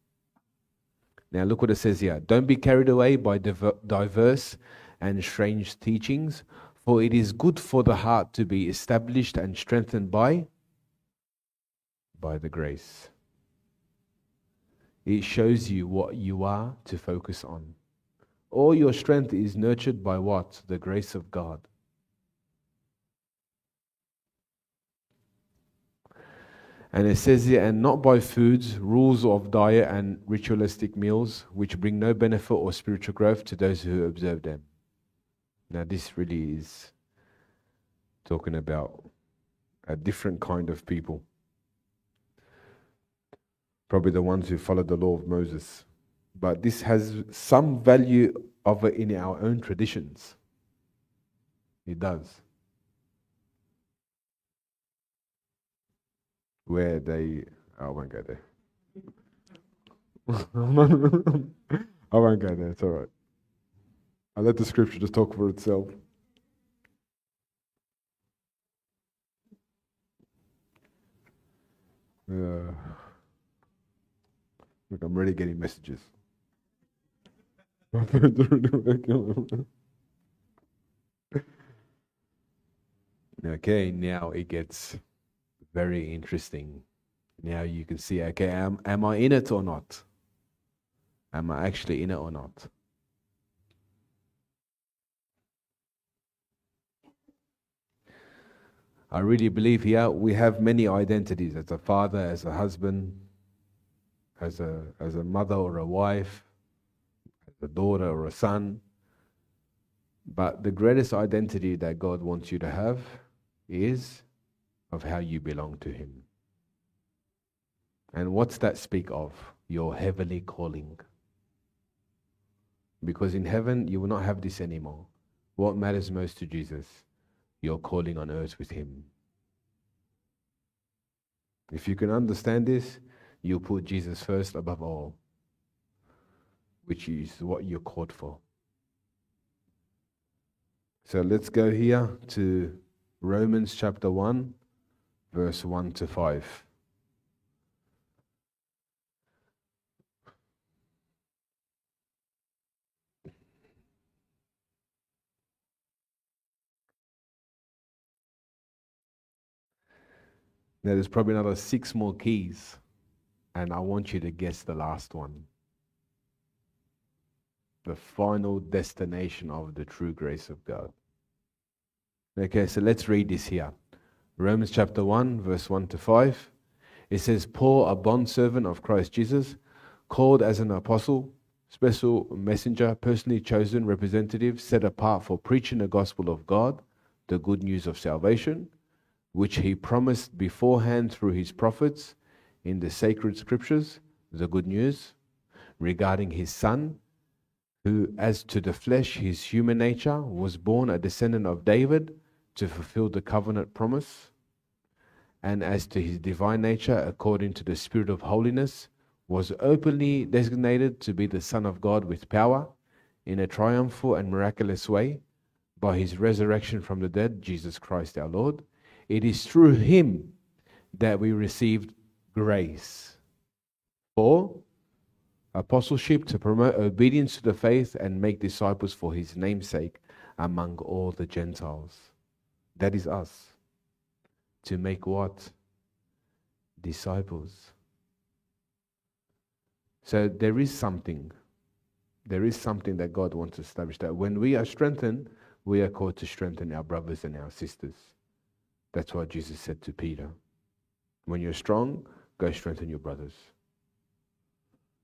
Now look what it says here. Don't be carried away by diverse and strange teachings, for it is good for the heart to be established and strengthened by the grace. It shows you what you are to focus on. All your strength is nurtured by what? The grace of God. And it says here, and not by foods, rules of diet, and ritualistic meals, which bring no benefit or spiritual growth to those who observe them. Now this really is talking about a different kind of people. Probably the ones who follow the law of Moses. But this has some value of it in our own traditions. It does. I won't go there. I won't go there, it's all right. I let the scripture just talk for itself. Yeah. Look, I'm already getting messages. Okay, now it gets very interesting. Now you can see, okay, am I in it or not? Am I actually in it or not? I really believe here we have many identities, as a father, as a husband, as a mother or a wife, as a daughter or a son. But the greatest identity that God wants you to have is of how you belong to Him. And what's that speak of? Your heavenly calling. Because in heaven you will not have this anymore. What matters most to Jesus? Your calling on earth with Him. If you can understand this, you'll put Jesus first above all, which is what you're called for. So let's go here to Romans chapter 1, verse 1 to 5. Now, there's probably another 6 more keys, and I want you to guess the last one. The final destination of the true grace of God. Okay, so let's read this here. Romans chapter 1, verse 1 to 5. It says, Paul, a bondservant of Christ Jesus, called as an apostle, special messenger, personally chosen representative, set apart for preaching the gospel of God, the good news of salvation, which He promised beforehand through His prophets in the sacred scriptures, the good news, regarding His Son, who, as to the flesh, His human nature, was born a descendant of David to fulfill the covenant promise, and as to His divine nature, according to the Spirit of holiness, was openly designated to be the Son of God with power, in a triumphal and miraculous way, by His resurrection from the dead, Jesus Christ our Lord. It is through Him that we received grace for apostleship to promote obedience to the faith and make disciples for His namesake among all the Gentiles. That is us. To make what? Disciples. So there is something. There is something that God wants to establish, that when we are strengthened, we are called to strengthen our brothers and our sisters. That's what Jesus said to Peter. When you're strong, go strengthen your brothers.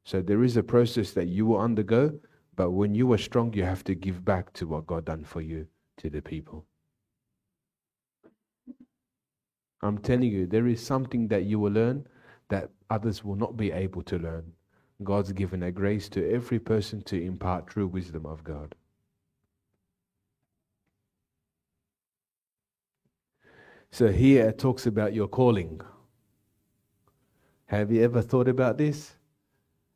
So there is a process that you will undergo, but when you are strong, you have to give back to what God done for you, to the people. I'm telling you, there is something that you will learn that others will not be able to learn. God's given a grace to every person to impart true wisdom of God. So here it talks about your calling. Have you ever thought about this?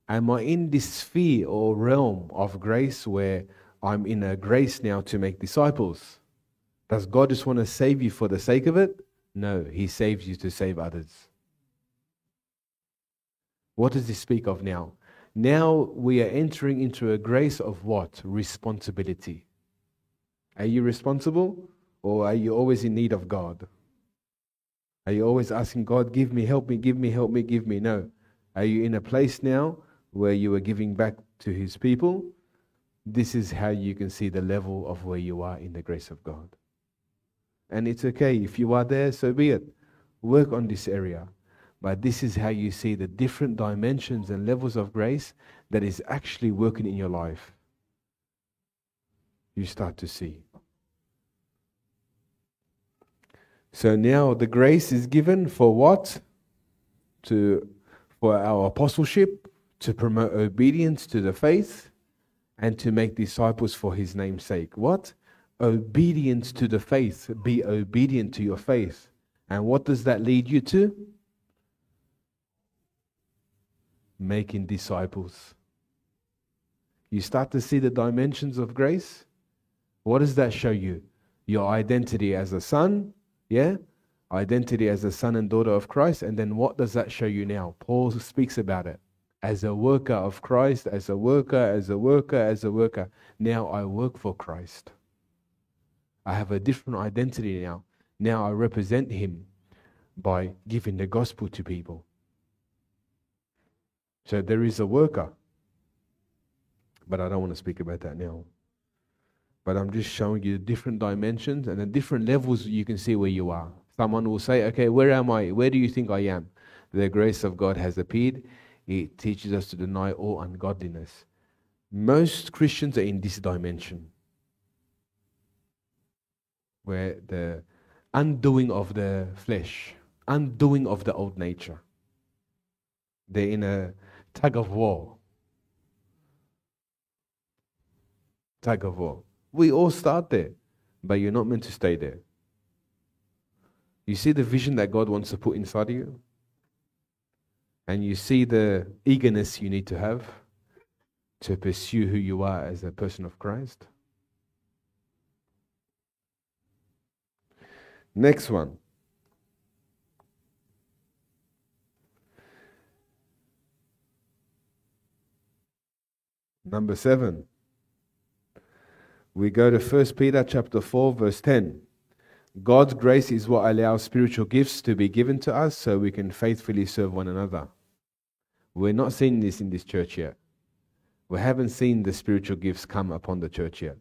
Am I in this sphere or realm of grace where I'm in a grace now to make disciples? Does God just want to save you for the sake of it? No, He saves you to save others. What does this speak of now? Now we are entering into a grace of what? Responsibility. Are you responsible, or are you always in need of God? Are you always asking God, give me, help me, give me, help me, give me? No. Are you in a place now where you are giving back to His people? This is how you can see the level of where you are in the grace of God. And it's okay. If you are there, so be it. Work on this area. But this is how you see the different dimensions and levels of grace that is actually working in your life. You start to see. So now the grace is given for what? For our apostleship, to promote obedience to the faith, and to make disciples for His name's sake. What? Obedience to the faith. Be obedient to your faith. And what does that lead you to? Making disciples. You start to see the dimensions of grace. What does that show you? Your identity as a son. Yeah? Identity as a son and daughter of Christ. And then what does that show you now? Paul speaks about it. as a worker of Christ, as a worker, as a worker, as a worker. Now I work for Christ. I have a different identity now. Now I represent Him by giving the gospel to people. So there is a worker. But I don't want to speak about that now. But I'm just showing you the different dimensions and the different levels you can see where you are. Someone will say, okay, where am I? Where do you think I am? The grace of God has appeared. It teaches us to deny all ungodliness. Most Christians are in this dimension, where the undoing of the flesh, undoing of the old nature. They're in a tug of war. Tug of war. We all start there, but you're not meant to stay there. You see the vision that God wants to put inside of you? And you see the eagerness you need to have to pursue who you are as a person of Christ? Next one. Number 7. We go to 1 Peter chapter 4 verse 10. God's grace is what allows spiritual gifts to be given to us so we can faithfully serve one another. We're not seeing this in this church yet. We haven't seen the spiritual gifts come upon the church yet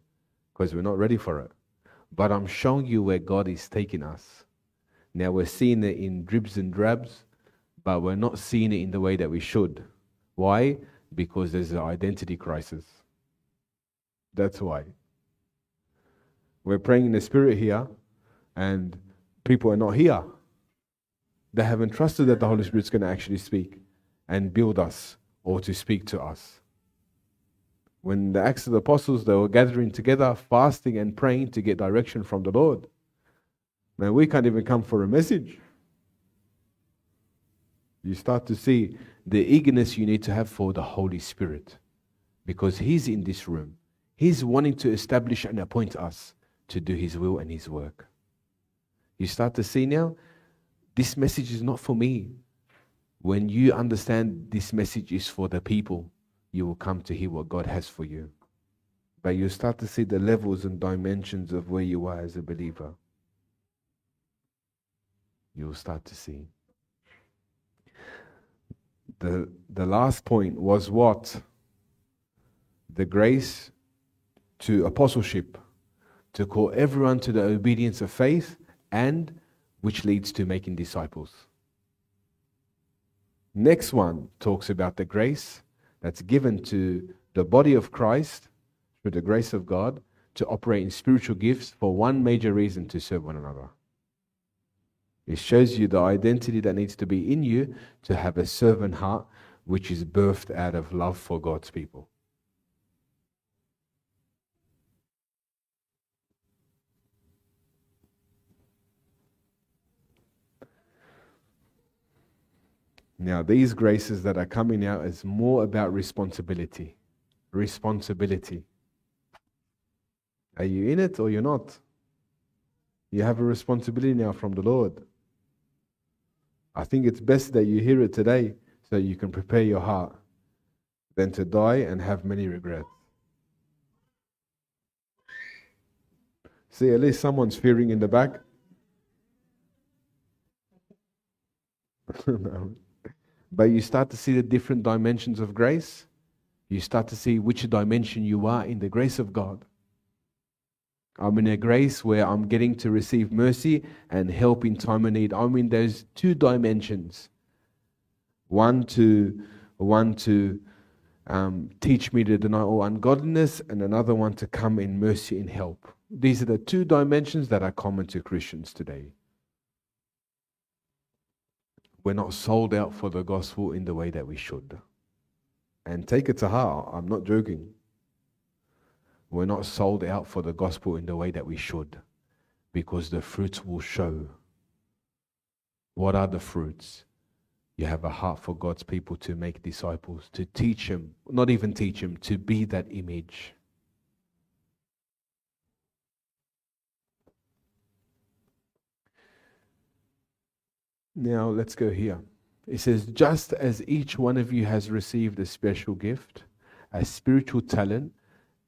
because we're not ready for it. But I'm showing you where God is taking us. Now we're seeing it in dribs and drabs, but we're not seeing it in the way that we should. Why? Because there's an identity crisis. That's why. We're praying in the Spirit here, and people are not here. They haven't trusted that the Holy Spirit's going to actually speak and build us or to speak to us. When the Acts of the Apostles, they were gathering together, fasting and praying to get direction from the Lord. Now we can't even come for a message. You start to see the eagerness you need to have for the Holy Spirit, because He's in this room. He's wanting to establish and appoint us to do His will and His work. You start to see now, this message is not for me. When you understand this message is for the people, you will come to hear what God has for you. But you'll start to see the levels and dimensions of where you are as a believer. You'll start to see. The last point was what? The grace to apostleship, to call everyone to the obedience of faith, and which leads to making disciples. Next one talks about the grace that's given to the body of Christ through the grace of God to operate in spiritual gifts for one major reason: to serve one another. It shows you the identity that needs to be in you to have a servant heart, which is birthed out of love for God's people. Now, these graces that are coming out is more about responsibility. Responsibility. Are you in it or you're not? You have a responsibility now from the Lord. I think it's best that you hear it today so you can prepare your heart than to die and have many regrets. See, at least someone's fearing in the back. No. But you start to see the different dimensions of grace. You start to see which dimension you are in the grace of God. I'm in a grace where I'm getting to receive mercy and help in time of need. I'm in those two dimensions. One to teach me to deny all ungodliness, and another one to come in mercy and help. These are the two dimensions that are common to Christians today. We're not sold out for the gospel in the way that we should. And take it to heart, I'm not joking. We're not sold out for the gospel in the way that we should, because the fruits will show. What are the fruits? You have a heart for God's people to make disciples, to teach them, not even teach them, to be that image. Now let's go here. It says, just as each one of you has received a special gift, a spiritual talent,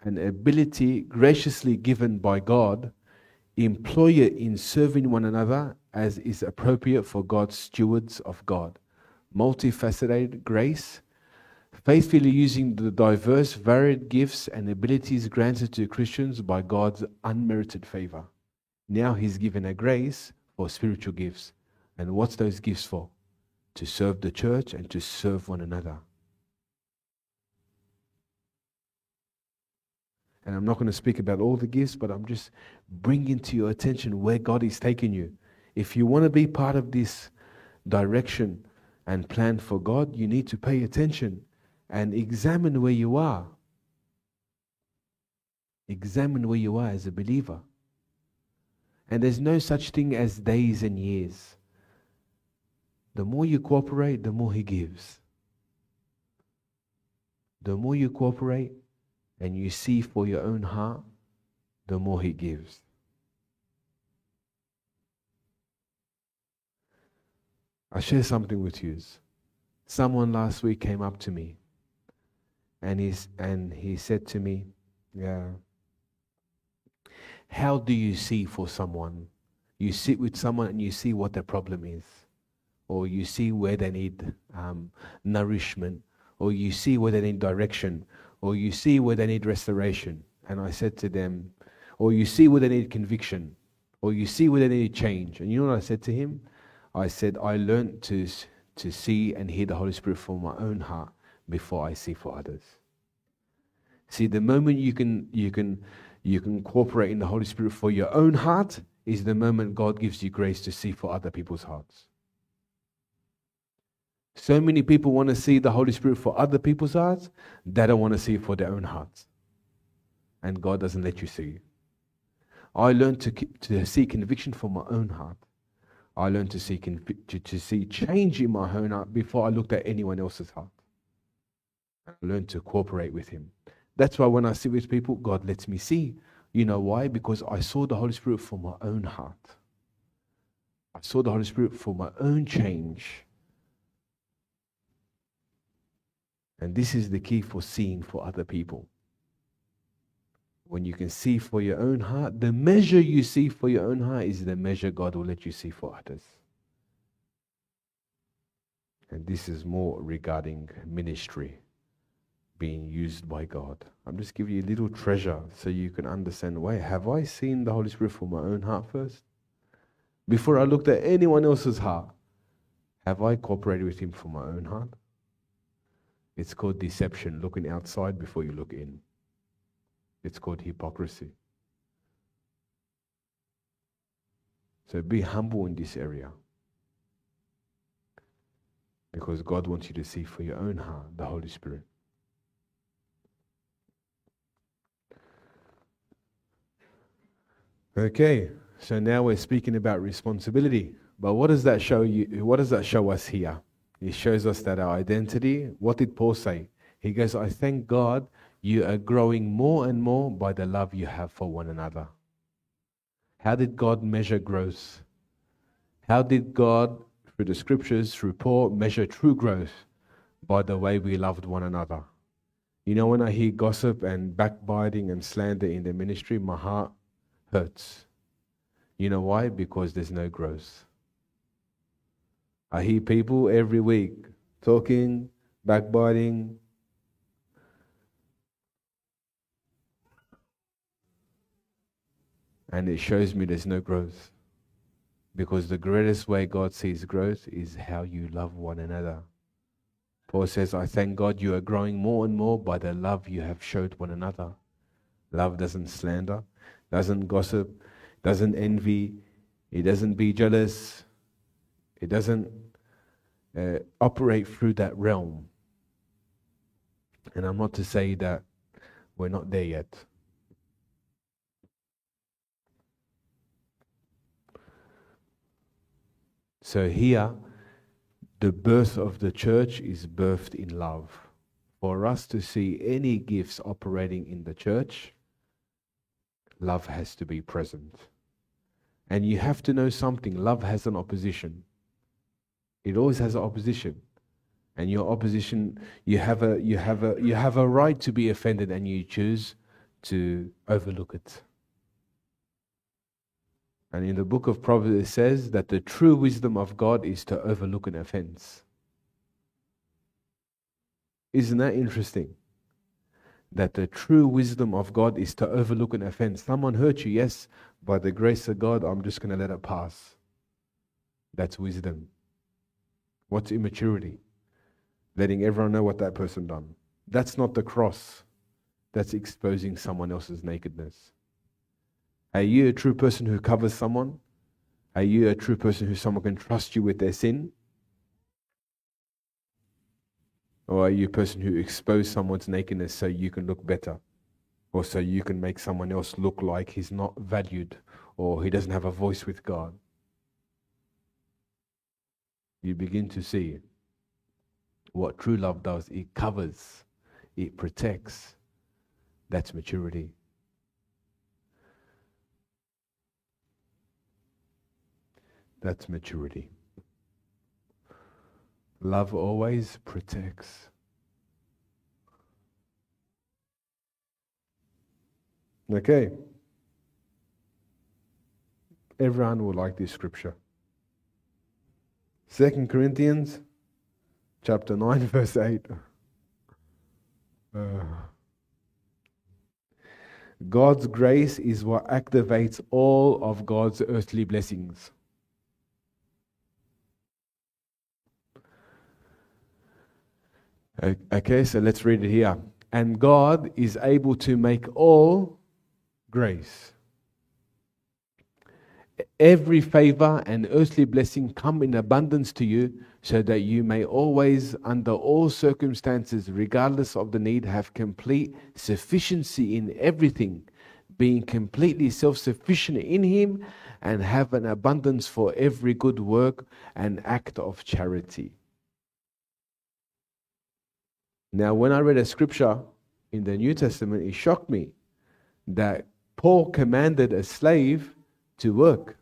an ability graciously given by God, employ it in serving one another as is appropriate for God's stewards of God. Multifaceted grace, faithfully using the diverse, varied gifts and abilities granted to Christians by God's unmerited favor. Now he's given a grace for spiritual gifts. And what's those gifts for? To serve the church and to serve one another. And I'm not going to speak about all the gifts, but I'm just bringing to your attention where God is taking you. If you want to be part of this direction and plan for God, you need to pay attention and examine where you are. Examine where you are as a believer. And there's no such thing as days and years. The more you cooperate, the more He gives. The more you cooperate and you see for your own heart, the more He gives. I'll share something with you. Someone last week came up to me and he said to me, how do you see for someone? You sit with someone and you see what their problem is, or you see where they need nourishment, or you see where they need direction, or you see where they need restoration. And I said to them, or you see where they need conviction, or you see where they need change. And you know what I said to him? I said, I learned to see and hear the Holy Spirit from my own heart before I see for others. See, the moment you can cooperate in the Holy Spirit for your own heart is the moment God gives you grace to see for other people's hearts. So many people want to see the Holy Spirit for other people's hearts. They don't want to see it for their own hearts. And God doesn't let you see. I learned to see conviction for my own heart. I learned to see change in my own heart before I looked at anyone else's heart. I learned to cooperate with Him. That's why when I sit with people, God lets me see. You know why? Because I saw the Holy Spirit for my own heart. I saw the Holy Spirit for my own change. And this is the key for seeing for other people. When you can see for your own heart, the measure you see for your own heart is the measure God will let you see for others. And this is more regarding ministry being used by God. I'm just giving you a little treasure so you can understand, why have I seen the Holy Spirit for my own heart first? Before I looked at anyone else's heart, have I cooperated with Him for my own heart? It's called deception, looking outside before you look in. It's called hypocrisy. So be humble in this area, because God wants you to see for your own heart the Holy Spirit. Okay, so now we're speaking about responsibility. But what does that show you? What does that show us here? It shows us that our identity, what did Paul say? He goes, I thank God you are growing more and more by the love you have for one another. How did God measure growth? How did God, through the scriptures, through Paul, measure true growth? By the way we loved one another. You know, when I hear gossip and backbiting and slander in the ministry, my heart hurts. You know why? Because there's no growth. I hear people every week talking, backbiting. And it shows me there's no growth. Because the greatest way God sees growth is how you love one another. Paul says, I thank God you are growing more and more by the love you have showed one another. Love doesn't slander, doesn't gossip, doesn't envy, it doesn't be jealous. It doesn't operate through that realm. And I'm not to say that we're not there yet. So here, the birth of the church is birthed in love. For us to see any gifts operating in the church, love has to be present. And you have to know something. Love has an opposition. It always has an opposition. And your opposition, you have a right to be offended, and you choose to overlook it. And in the book of Proverbs, it says that the true wisdom of God is to overlook an offense. Isn't that interesting? That the true wisdom of God is to overlook an offense. Someone hurt you, yes, by the grace of God, I'm just going to let it pass. That's wisdom. What's immaturity? Letting everyone know what that person done. That's not the cross. That's exposing someone else's nakedness. Are you a true person who covers someone? Are you a true person who someone can trust you with their sin? Or are you a person who exposes someone's nakedness so you can look better? Or so you can make someone else look like he's not valued or he doesn't have a voice with God? You begin to see what true love does. It covers, it protects. That's maturity. That's maturity. Love always protects. Okay. Everyone will like this scripture. 2 Corinthians chapter 9 verse 8. God's grace is what activates all of God's earthly blessings. Okay, so let's read it here. And God is able to make all grace, every favor and earthly blessing come in abundance to you, so that you may always, under all circumstances, regardless of the need, have complete sufficiency in everything, being completely self-sufficient in Him, and have an abundance for every good work and act of charity. Now, when I read a scripture in the New Testament, it shocked me that Paul commanded a slave to work.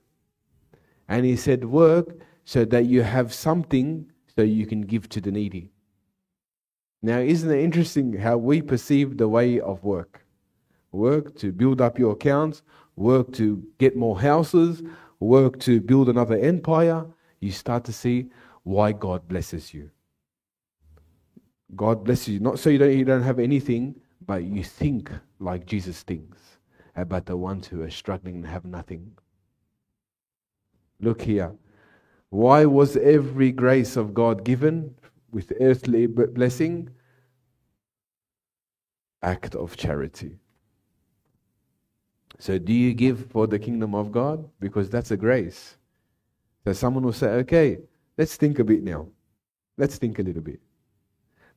And he said, work so that you have something so you can give to the needy. Now, isn't it interesting how we perceive the way of work? Work to build up your accounts, work to get more houses, work to build another empire. You start to see why God blesses you. God blesses you, not so you don't have anything, but you think like Jesus thinks about the ones who are struggling and have nothing. Look here. Why was every grace of God given with earthly blessing? Act of charity. So do you give for the kingdom of God? Because that's a grace. So someone will say, okay, let's think a bit now. Let's think a little bit.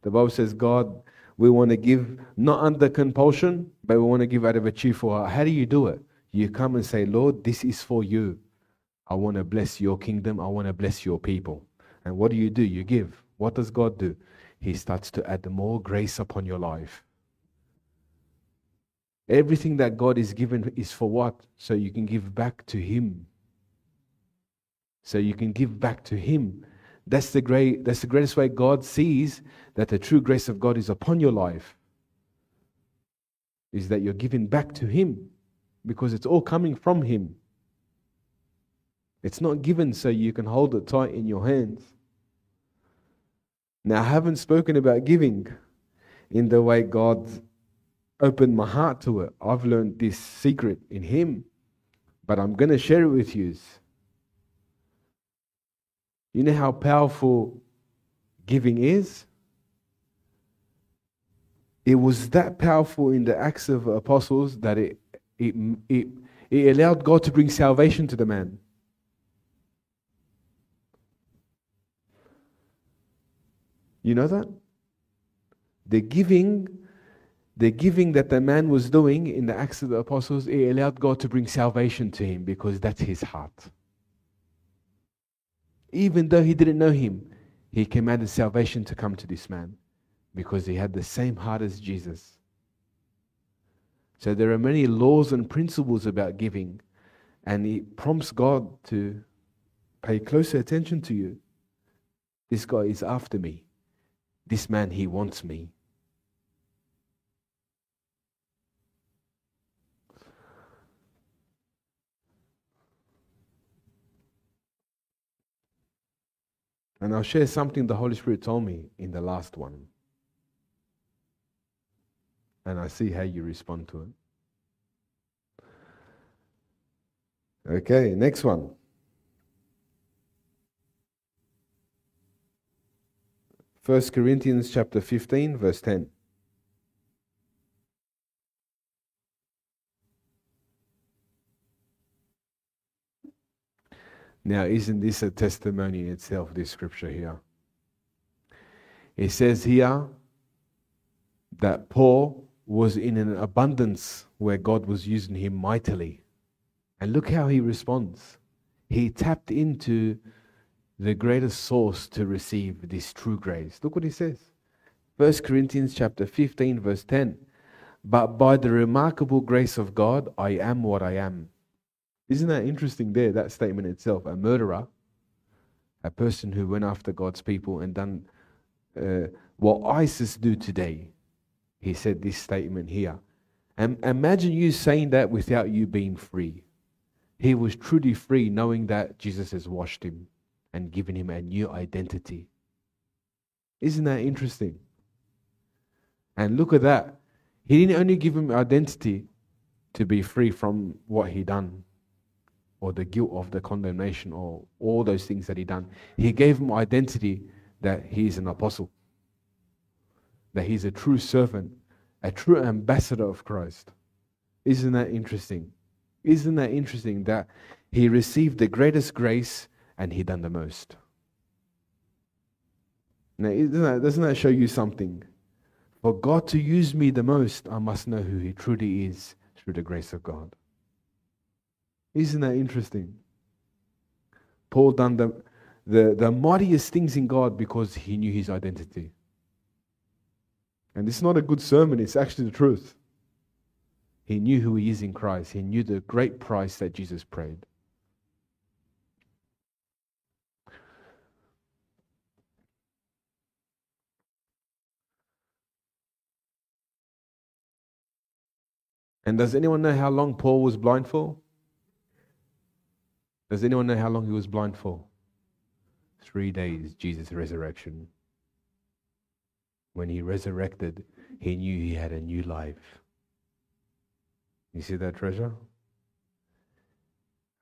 The Bible says, God, we want to give not under compulsion, but we want to give out of a cheerful heart. How do you do it? You come and say, Lord, this is for you. I want to bless your kingdom. I want to bless your people. And what do? You give. What does God do? He starts to add more grace upon your life. Everything that God is given is for what? So you can give back to Him. So you can give back to Him. That's the greatest way God sees that the true grace of God is upon your life, is that you're giving back to Him, because it's all coming from Him. It's not given so you can hold it tight in your hands. Now, I haven't spoken about giving in the way God opened my heart to it. I've learned this secret in Him, but I'm going to share it with you. You know how powerful giving is? It was that powerful in the Acts of Apostles that it allowed God to bring salvation to the man. You know that? The giving that the man was doing in the Acts of the Apostles, it allowed God to bring salvation to him, because that's His heart. Even though he didn't know Him, He commanded salvation to come to this man, because he had the same heart as Jesus. So there are many laws and principles about giving, and it prompts God to pay closer attention to you, This guy is after me. This man, he wants me. And I'll share something the Holy Spirit told me in the last one. And I see how you respond to it. Okay, next one. First Corinthians chapter 15, verse 10. Now, isn't this a testimony in itself, this scripture here? It says here that Paul was in an abundance where God was using him mightily. And look how he responds. He tapped into the greatest source to receive this true grace. Look what he says. 1 Corinthians chapter 15, verse 10. But by the remarkable grace of God, I am what I am. Isn't that interesting there, that statement itself? A murderer, a person who went after God's people and done what ISIS do today. He said this statement here. And imagine you saying that without you being free. He was truly free knowing that Jesus has washed him and given him a new identity. Isn't that interesting? And look at that. He didn't only give him identity to be free from what he done, or the guilt of the condemnation, or all those things that he done. He gave him identity that he is an apostle, that he's a true servant, a true ambassador of Christ. Isn't that interesting? Isn't that interesting that he received the greatest grace and he done the most? Now, doesn't that show you something? For God to use me the most, I must know who he truly is through the grace of God. Isn't that interesting? Paul done the mightiest things in God because he knew his identity. And it's not a good sermon, it's actually the truth. He knew who he is in Christ. He knew the great price that Jesus paid. And does anyone know how long Paul was blind for? Does anyone know how long he was blind for? 3 days, Jesus' resurrection. When he resurrected, he knew he had a new life. You see that treasure?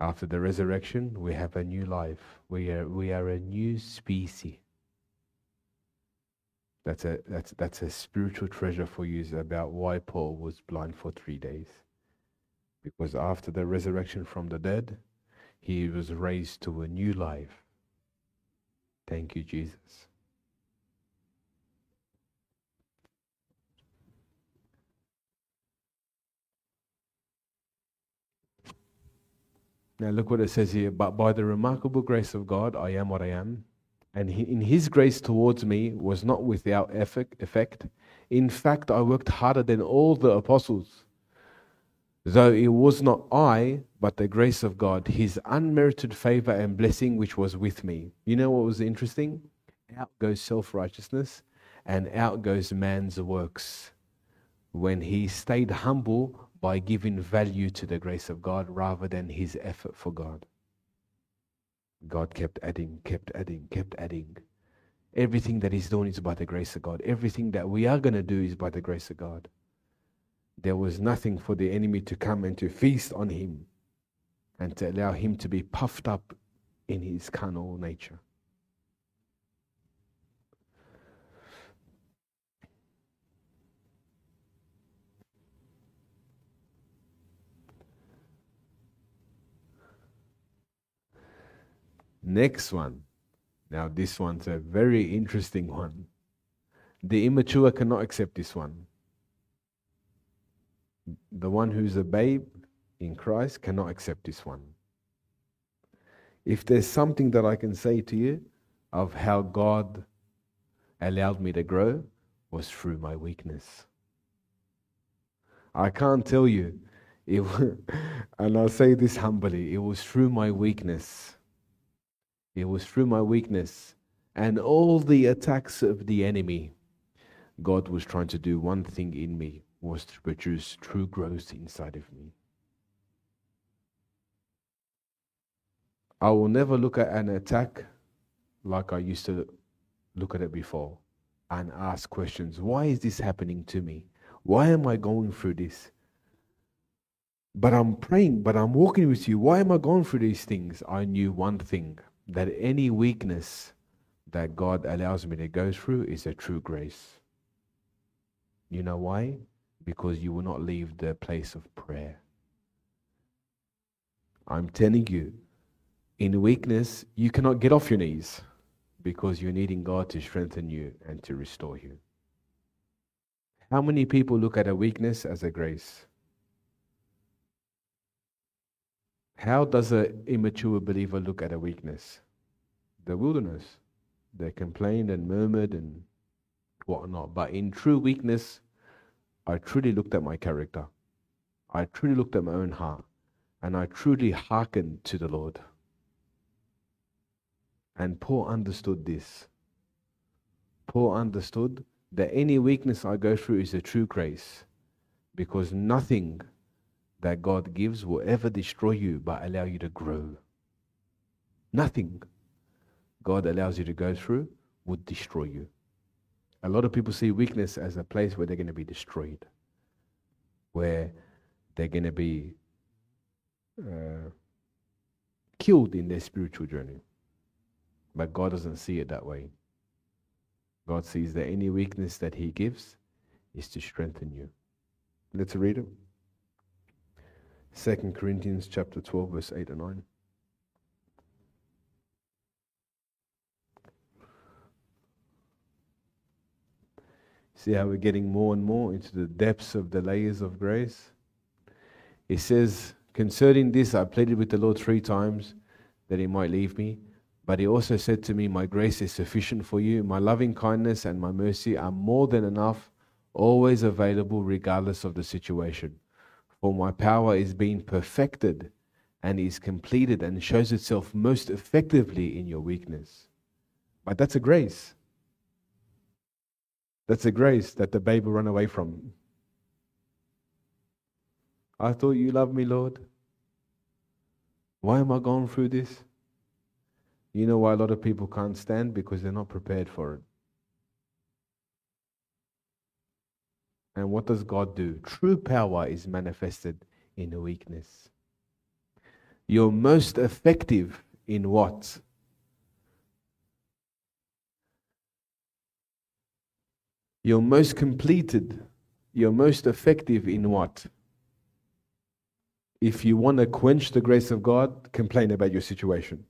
After the resurrection, we have a new life. We are a new species. That's a spiritual treasure for you. It's about why Paul was blind for 3 days. Because after the resurrection from the dead, he was raised to a new life. Thank you, Jesus. Now look what it says here. But by the remarkable grace of God, I am what I am. And in his grace towards me was not without effect. In fact, I worked harder than all the apostles. Though it was not I, but the grace of God, his unmerited favor and blessing which was with me. You know what was interesting? Out goes self-righteousness and out goes man's works. When he stayed humble by giving value to the grace of God rather than his effort for God. God kept adding. Everything that he's doing is by the grace of God. Everything that we are going to do is by the grace of God. There was nothing for the enemy to come and to feast on him and to allow him to be puffed up in his carnal nature. Next one. Now this one's a very interesting one. The immature cannot accept this one. The one who's a babe in Christ cannot accept this one. If there's something that I can say to you of how God allowed me to grow, was through my weakness. I can't tell you, and I'll say this humbly, it was through my weakness. and all the attacks of the enemy, God was trying to do one thing in me, was to produce true growth inside of me. I will never look at an attack like I used to look at it before and ask questions. Why is this happening to me? Why am I going through this? But I'm praying, but I'm walking with you. Why am I going through these things? I knew one thing, that any weakness that God allows me to go through is a true grace. You know why? Because you will not leave the place of prayer. I'm telling you, in weakness, you cannot get off your knees because you're needing God to strengthen you and to restore you. How many people look at a weakness as a grace? How does an immature believer look at a weakness? The wilderness. They complained and murmured and whatnot. But in true weakness, I truly looked at my character. I truly looked at my own heart. And I truly hearkened to the Lord. And Paul understood this. Paul understood that any weakness I go through is a true grace, because nothing that God gives will ever destroy you but allow you to grow. Nothing God allows you to go through would destroy you. A lot of people see weakness as a place where they're going to be destroyed, where they're going to be killed in their spiritual journey. But God doesn't see it that way. God sees that any weakness that He gives is to strengthen you. Let's read it. 2 Corinthians chapter 12, verse 8 and 9. See how we're getting more and more into the depths of the layers of grace? It says, concerning this, I pleaded with the Lord 3 times that He might leave me. But He also said to me, my grace is sufficient for you. My loving kindness and my mercy are more than enough, always available regardless of the situation. For my power is being perfected and is completed and shows itself most effectively in your weakness. But that's a grace. That's a grace that the babe will run away from. I thought you loved me, Lord. Why am I going through this? You know why a lot of people can't stand? Because they're not prepared for it. And what does God do? True power is manifested in weakness. You're most effective in what? You're most completed. You're most effective in what? If you want to quench the grace of God, complain about your situation.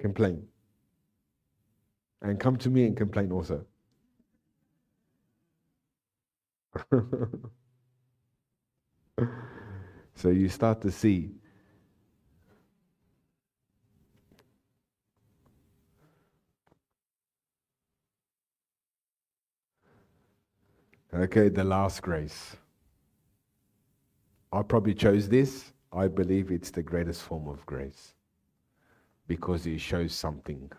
Complain. And come to me and complain also. So you start to see the last grace. I probably chose this. I believe it's the greatest form of grace, because it shows something.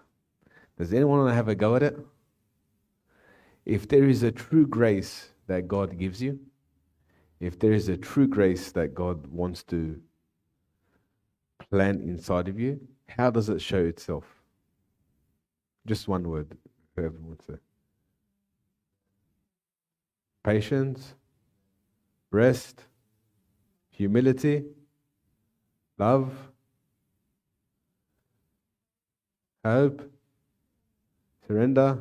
Does anyone want to have a go at it? If there is a true grace that God gives you, if there is a true grace that God wants to plant inside of you, how does it show itself? Just one word, whoever wants to. Patience, rest, humility, love, hope, surrender,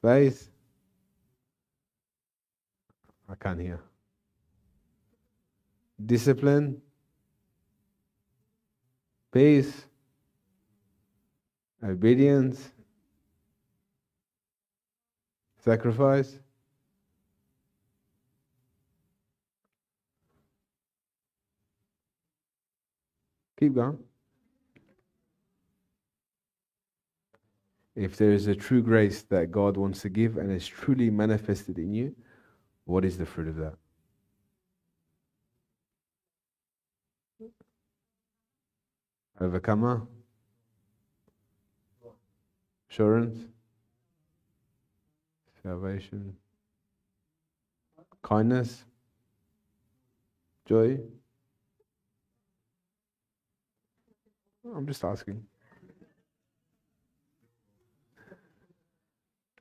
faith. I can't hear. Discipline, peace, obedience, sacrifice. Keep going. If there is a true grace that God wants to give and is truly manifested in you, what is the fruit of that? וכמה? Assurance? Salvation? Kindness? Joy? I'm just asking.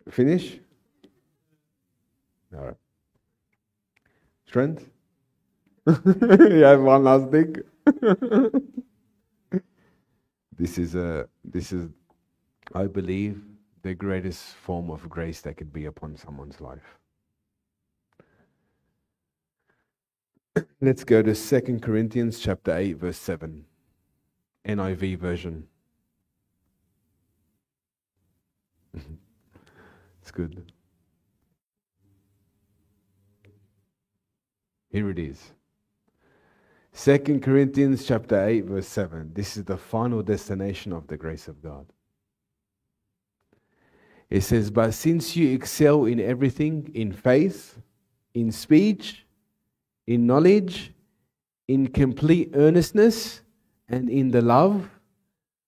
Finish? All right. Strength? You have one last thing. This is, I believe, the greatest form of grace that could be upon someone's life. Let's go to 2 Corinthians chapter 8, verse 7, NIV version. It's good. Here it is. 2 Corinthians chapter 8, verse 7. This is the final destination of the grace of God. It says, but since you excel in everything, in faith, in speech, in knowledge, in complete earnestness, and in the love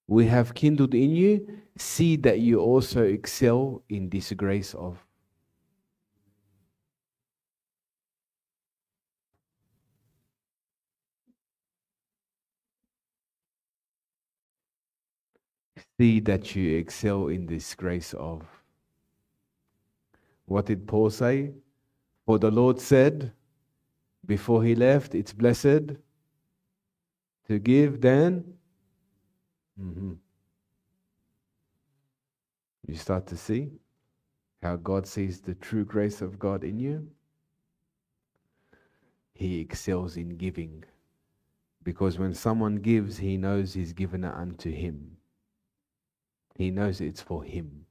we have kindled in you, see that you also excel in this grace of. See that you excel in this grace of. What did Paul say? For the Lord said, before he left, it's blessed to give than. You start to see how God sees the true grace of God in you. He excels in giving, because when someone gives, he knows he's given it unto him. He knows it's for him.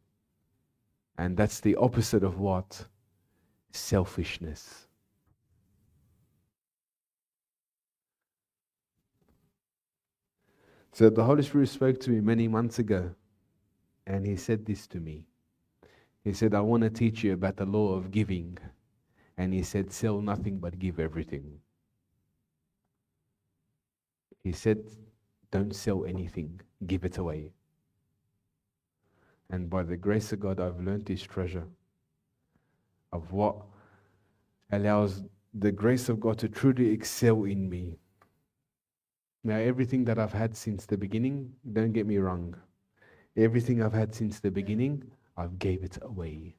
And that's the opposite of what? Selfishness. So the Holy Spirit spoke to me many months ago, and he said this to me. He said, I want to teach you about the law of giving. And he said, sell nothing but give everything. He said, don't sell anything, give it away. And by the grace of God, I've learned this treasure of what allows the grace of God to truly excel in me. Now, everything that I've had since the beginning, don't get me wrong. Everything I've had since the beginning, I've gave it away.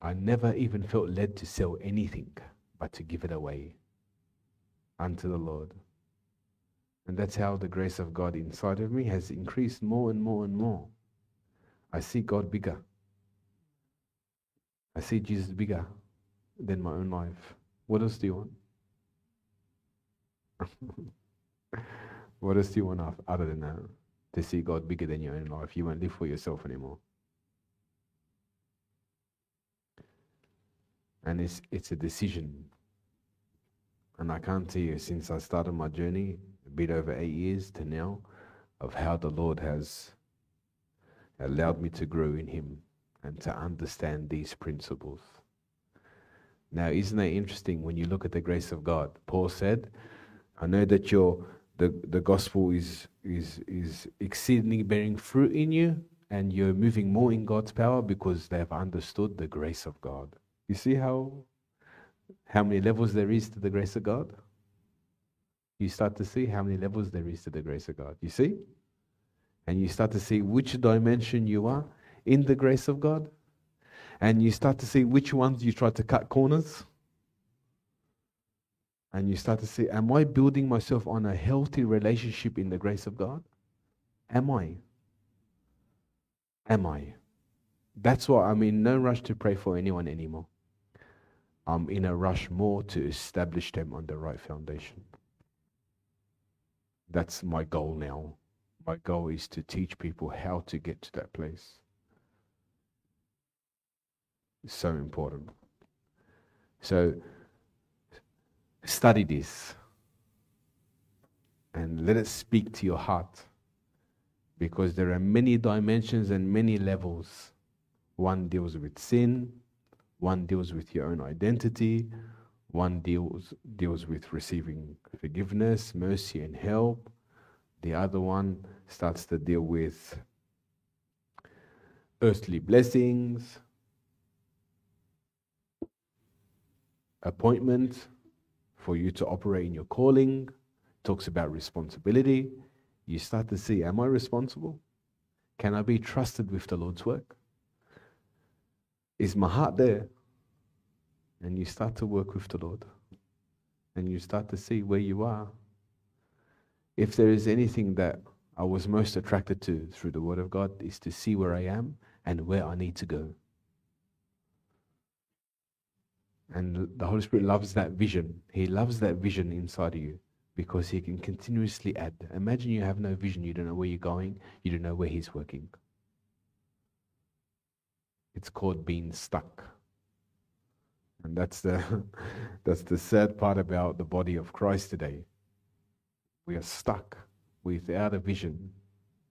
I never even felt led to sell anything, but to give it away unto the Lord. And that's how the grace of God inside of me has increased more and more and more. I see God bigger. I see Jesus bigger than my own life. What else do you want? What else do you want other than that? To see God bigger than your own life. You won't live for yourself anymore. And it's a decision. And I can't tell you, since I started my journey, a bit over 8 years to now, of how the Lord has allowed me to grow in Him and to understand these principles. Now, isn't that interesting when you look at the grace of God? Paul said, I know that the gospel is exceedingly bearing fruit in you, and you're moving more in God's power because they have understood the grace of God. You see how many levels there is to the grace of God? You start to see how many levels there is to the grace of God. You see? And you start to see which dimension you are in the grace of God. And you start to see which ones you try to cut corners. And you start to see, am I building myself on a healthy relationship in the grace of God? Am I? That's why I'm in no rush to pray for anyone anymore. I'm in a rush more to establish them on the right foundation. That's my goal now. My goal is to teach people how to get to that place. It's so important. So, study this. And let it speak to your heart. Because there are many dimensions and many levels. One deals with sin. One deals with your own identity. One deals with receiving forgiveness, mercy, and help. The other one starts to deal with earthly blessings, appointment for you to operate in your calling. Talks about responsibility. You start to see, am I responsible? Can I be trusted with the Lord's work? Is my heart there? And you start to work with the Lord. And you start to see where you are. If there is anything that I was most attracted to through the Word of God, is to see where I am and where I need to go. And the Holy Spirit loves that vision. He loves that vision inside of you because He can continuously add. Imagine you have no vision, you don't know where you're going, you don't know where He's working. It's called being stuck. And that's the sad part about the body of Christ today. We are stuck without a vision.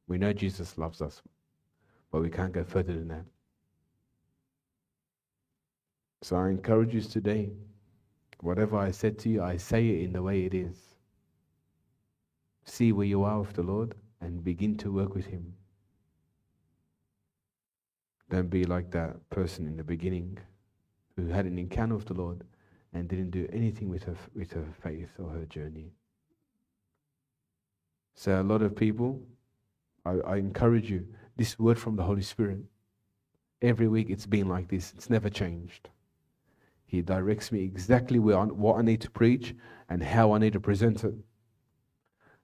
We know Jesus loves us, but we can't go further than that. So I encourage you today, whatever I said to you, I say it in the way it is. See where you are with the Lord and begin to work with Him. Don't be like that person in the beginning who had an encounter with the Lord and didn't do anything with her faith or her journey. So a lot of people, I encourage you, this word from the Holy Spirit, every week it's been like this. It's never changed. He directs me exactly what I need to preach and how I need to present it.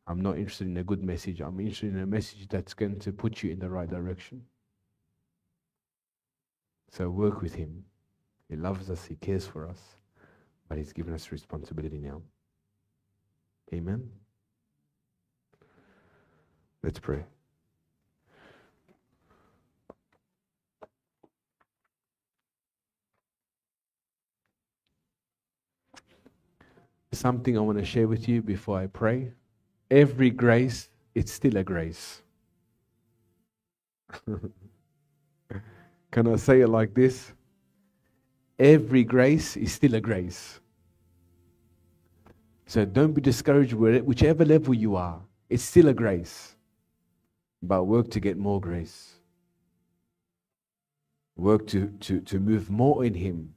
I'm not interested in a good message. I'm interested in a message that's going to put you in the right direction. So work with Him. He loves us, He cares for us, but He's given us responsibility now. Amen. Let's pray. Something I want to share with you before I pray. Every grace, it's still a grace. Can I say it like this? Every grace is still a grace. So don't be discouraged with it, whichever level you are. It's still a grace. But work to get more grace. Work to move more in Him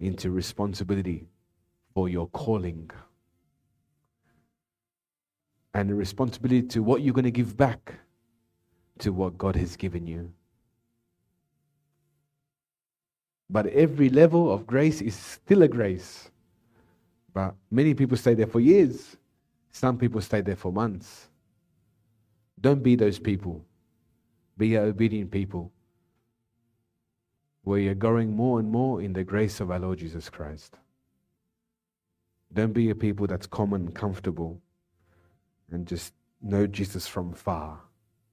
into responsibility for your calling. And the responsibility to what you're going to give back to what God has given you. But every level of grace is still a grace. But many people stay there for years. Some people stay there for months. Don't be those people. Be an obedient people where you're growing more and more in the grace of our Lord Jesus Christ. Don't be a people that's common and comfortable and just know Jesus from far.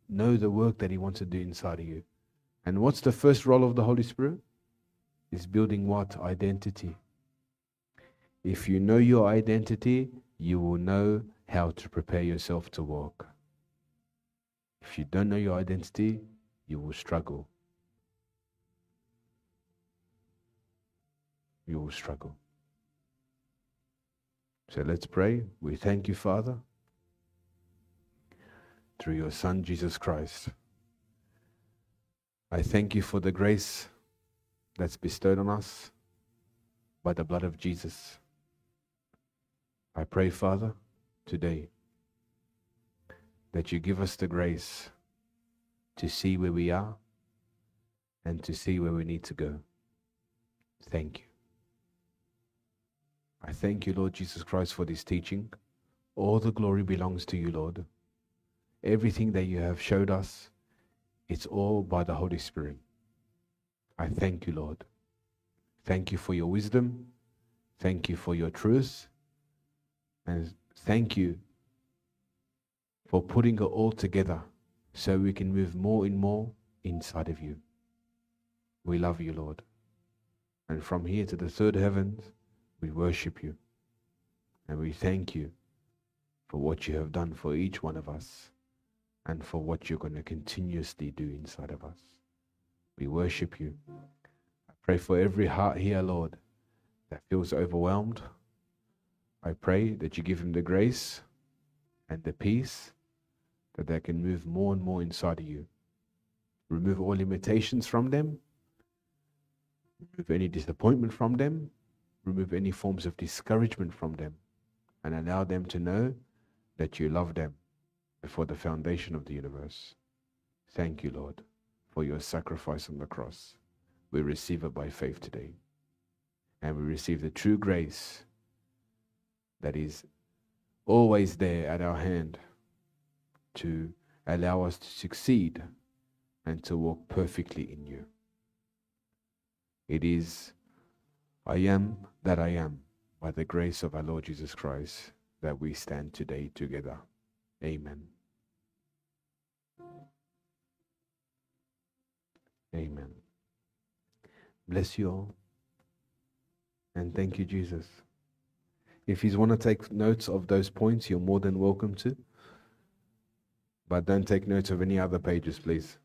Know the work that He wants to do inside of you. And what's the first role of the Holy Spirit? It's building what? Identity. If you know your identity, you will know how to prepare yourself to walk. If you don't know your identity, you will struggle. You will struggle. So let's pray. We thank you, Father, through your Son, Jesus Christ. I thank you for the grace that's bestowed on us by the blood of Jesus. I pray, Father, today, that you give us the grace to see where we are and to see where we need to go. Thank you. I thank you, Lord Jesus Christ, for this teaching. All the glory belongs to you, Lord. Everything that you have showed us, it's all by the Holy Spirit. I thank you, Lord. Thank you for your wisdom. Thank you for your truth. And thank you for putting it all together so we can move more and more inside of you. We love you, Lord. And from here to the third heavens, we worship you. And we thank you for what you have done for each one of us and for what you're going to continuously do inside of us. We worship you. I pray for every heart here, Lord, that feels overwhelmed, I pray that you give him the grace and the peace that they can move more and more inside of you. Remove all limitations from them. Remove any disappointment from them. Remove any forms of discouragement from them. And allow them to know that you love them before the foundation of the universe. Thank you, Lord, for your sacrifice on the cross. We receive it by faith today. And we receive the true grace that is always there at our hand to allow us to succeed and to walk perfectly in you. It is, I am that I am, by the grace of our Lord Jesus Christ, that we stand today together. Amen. Amen. Bless you all. And thank you, Jesus. If you want to take notes of those points, you're more than welcome to. But don't take notes of any other pages, please.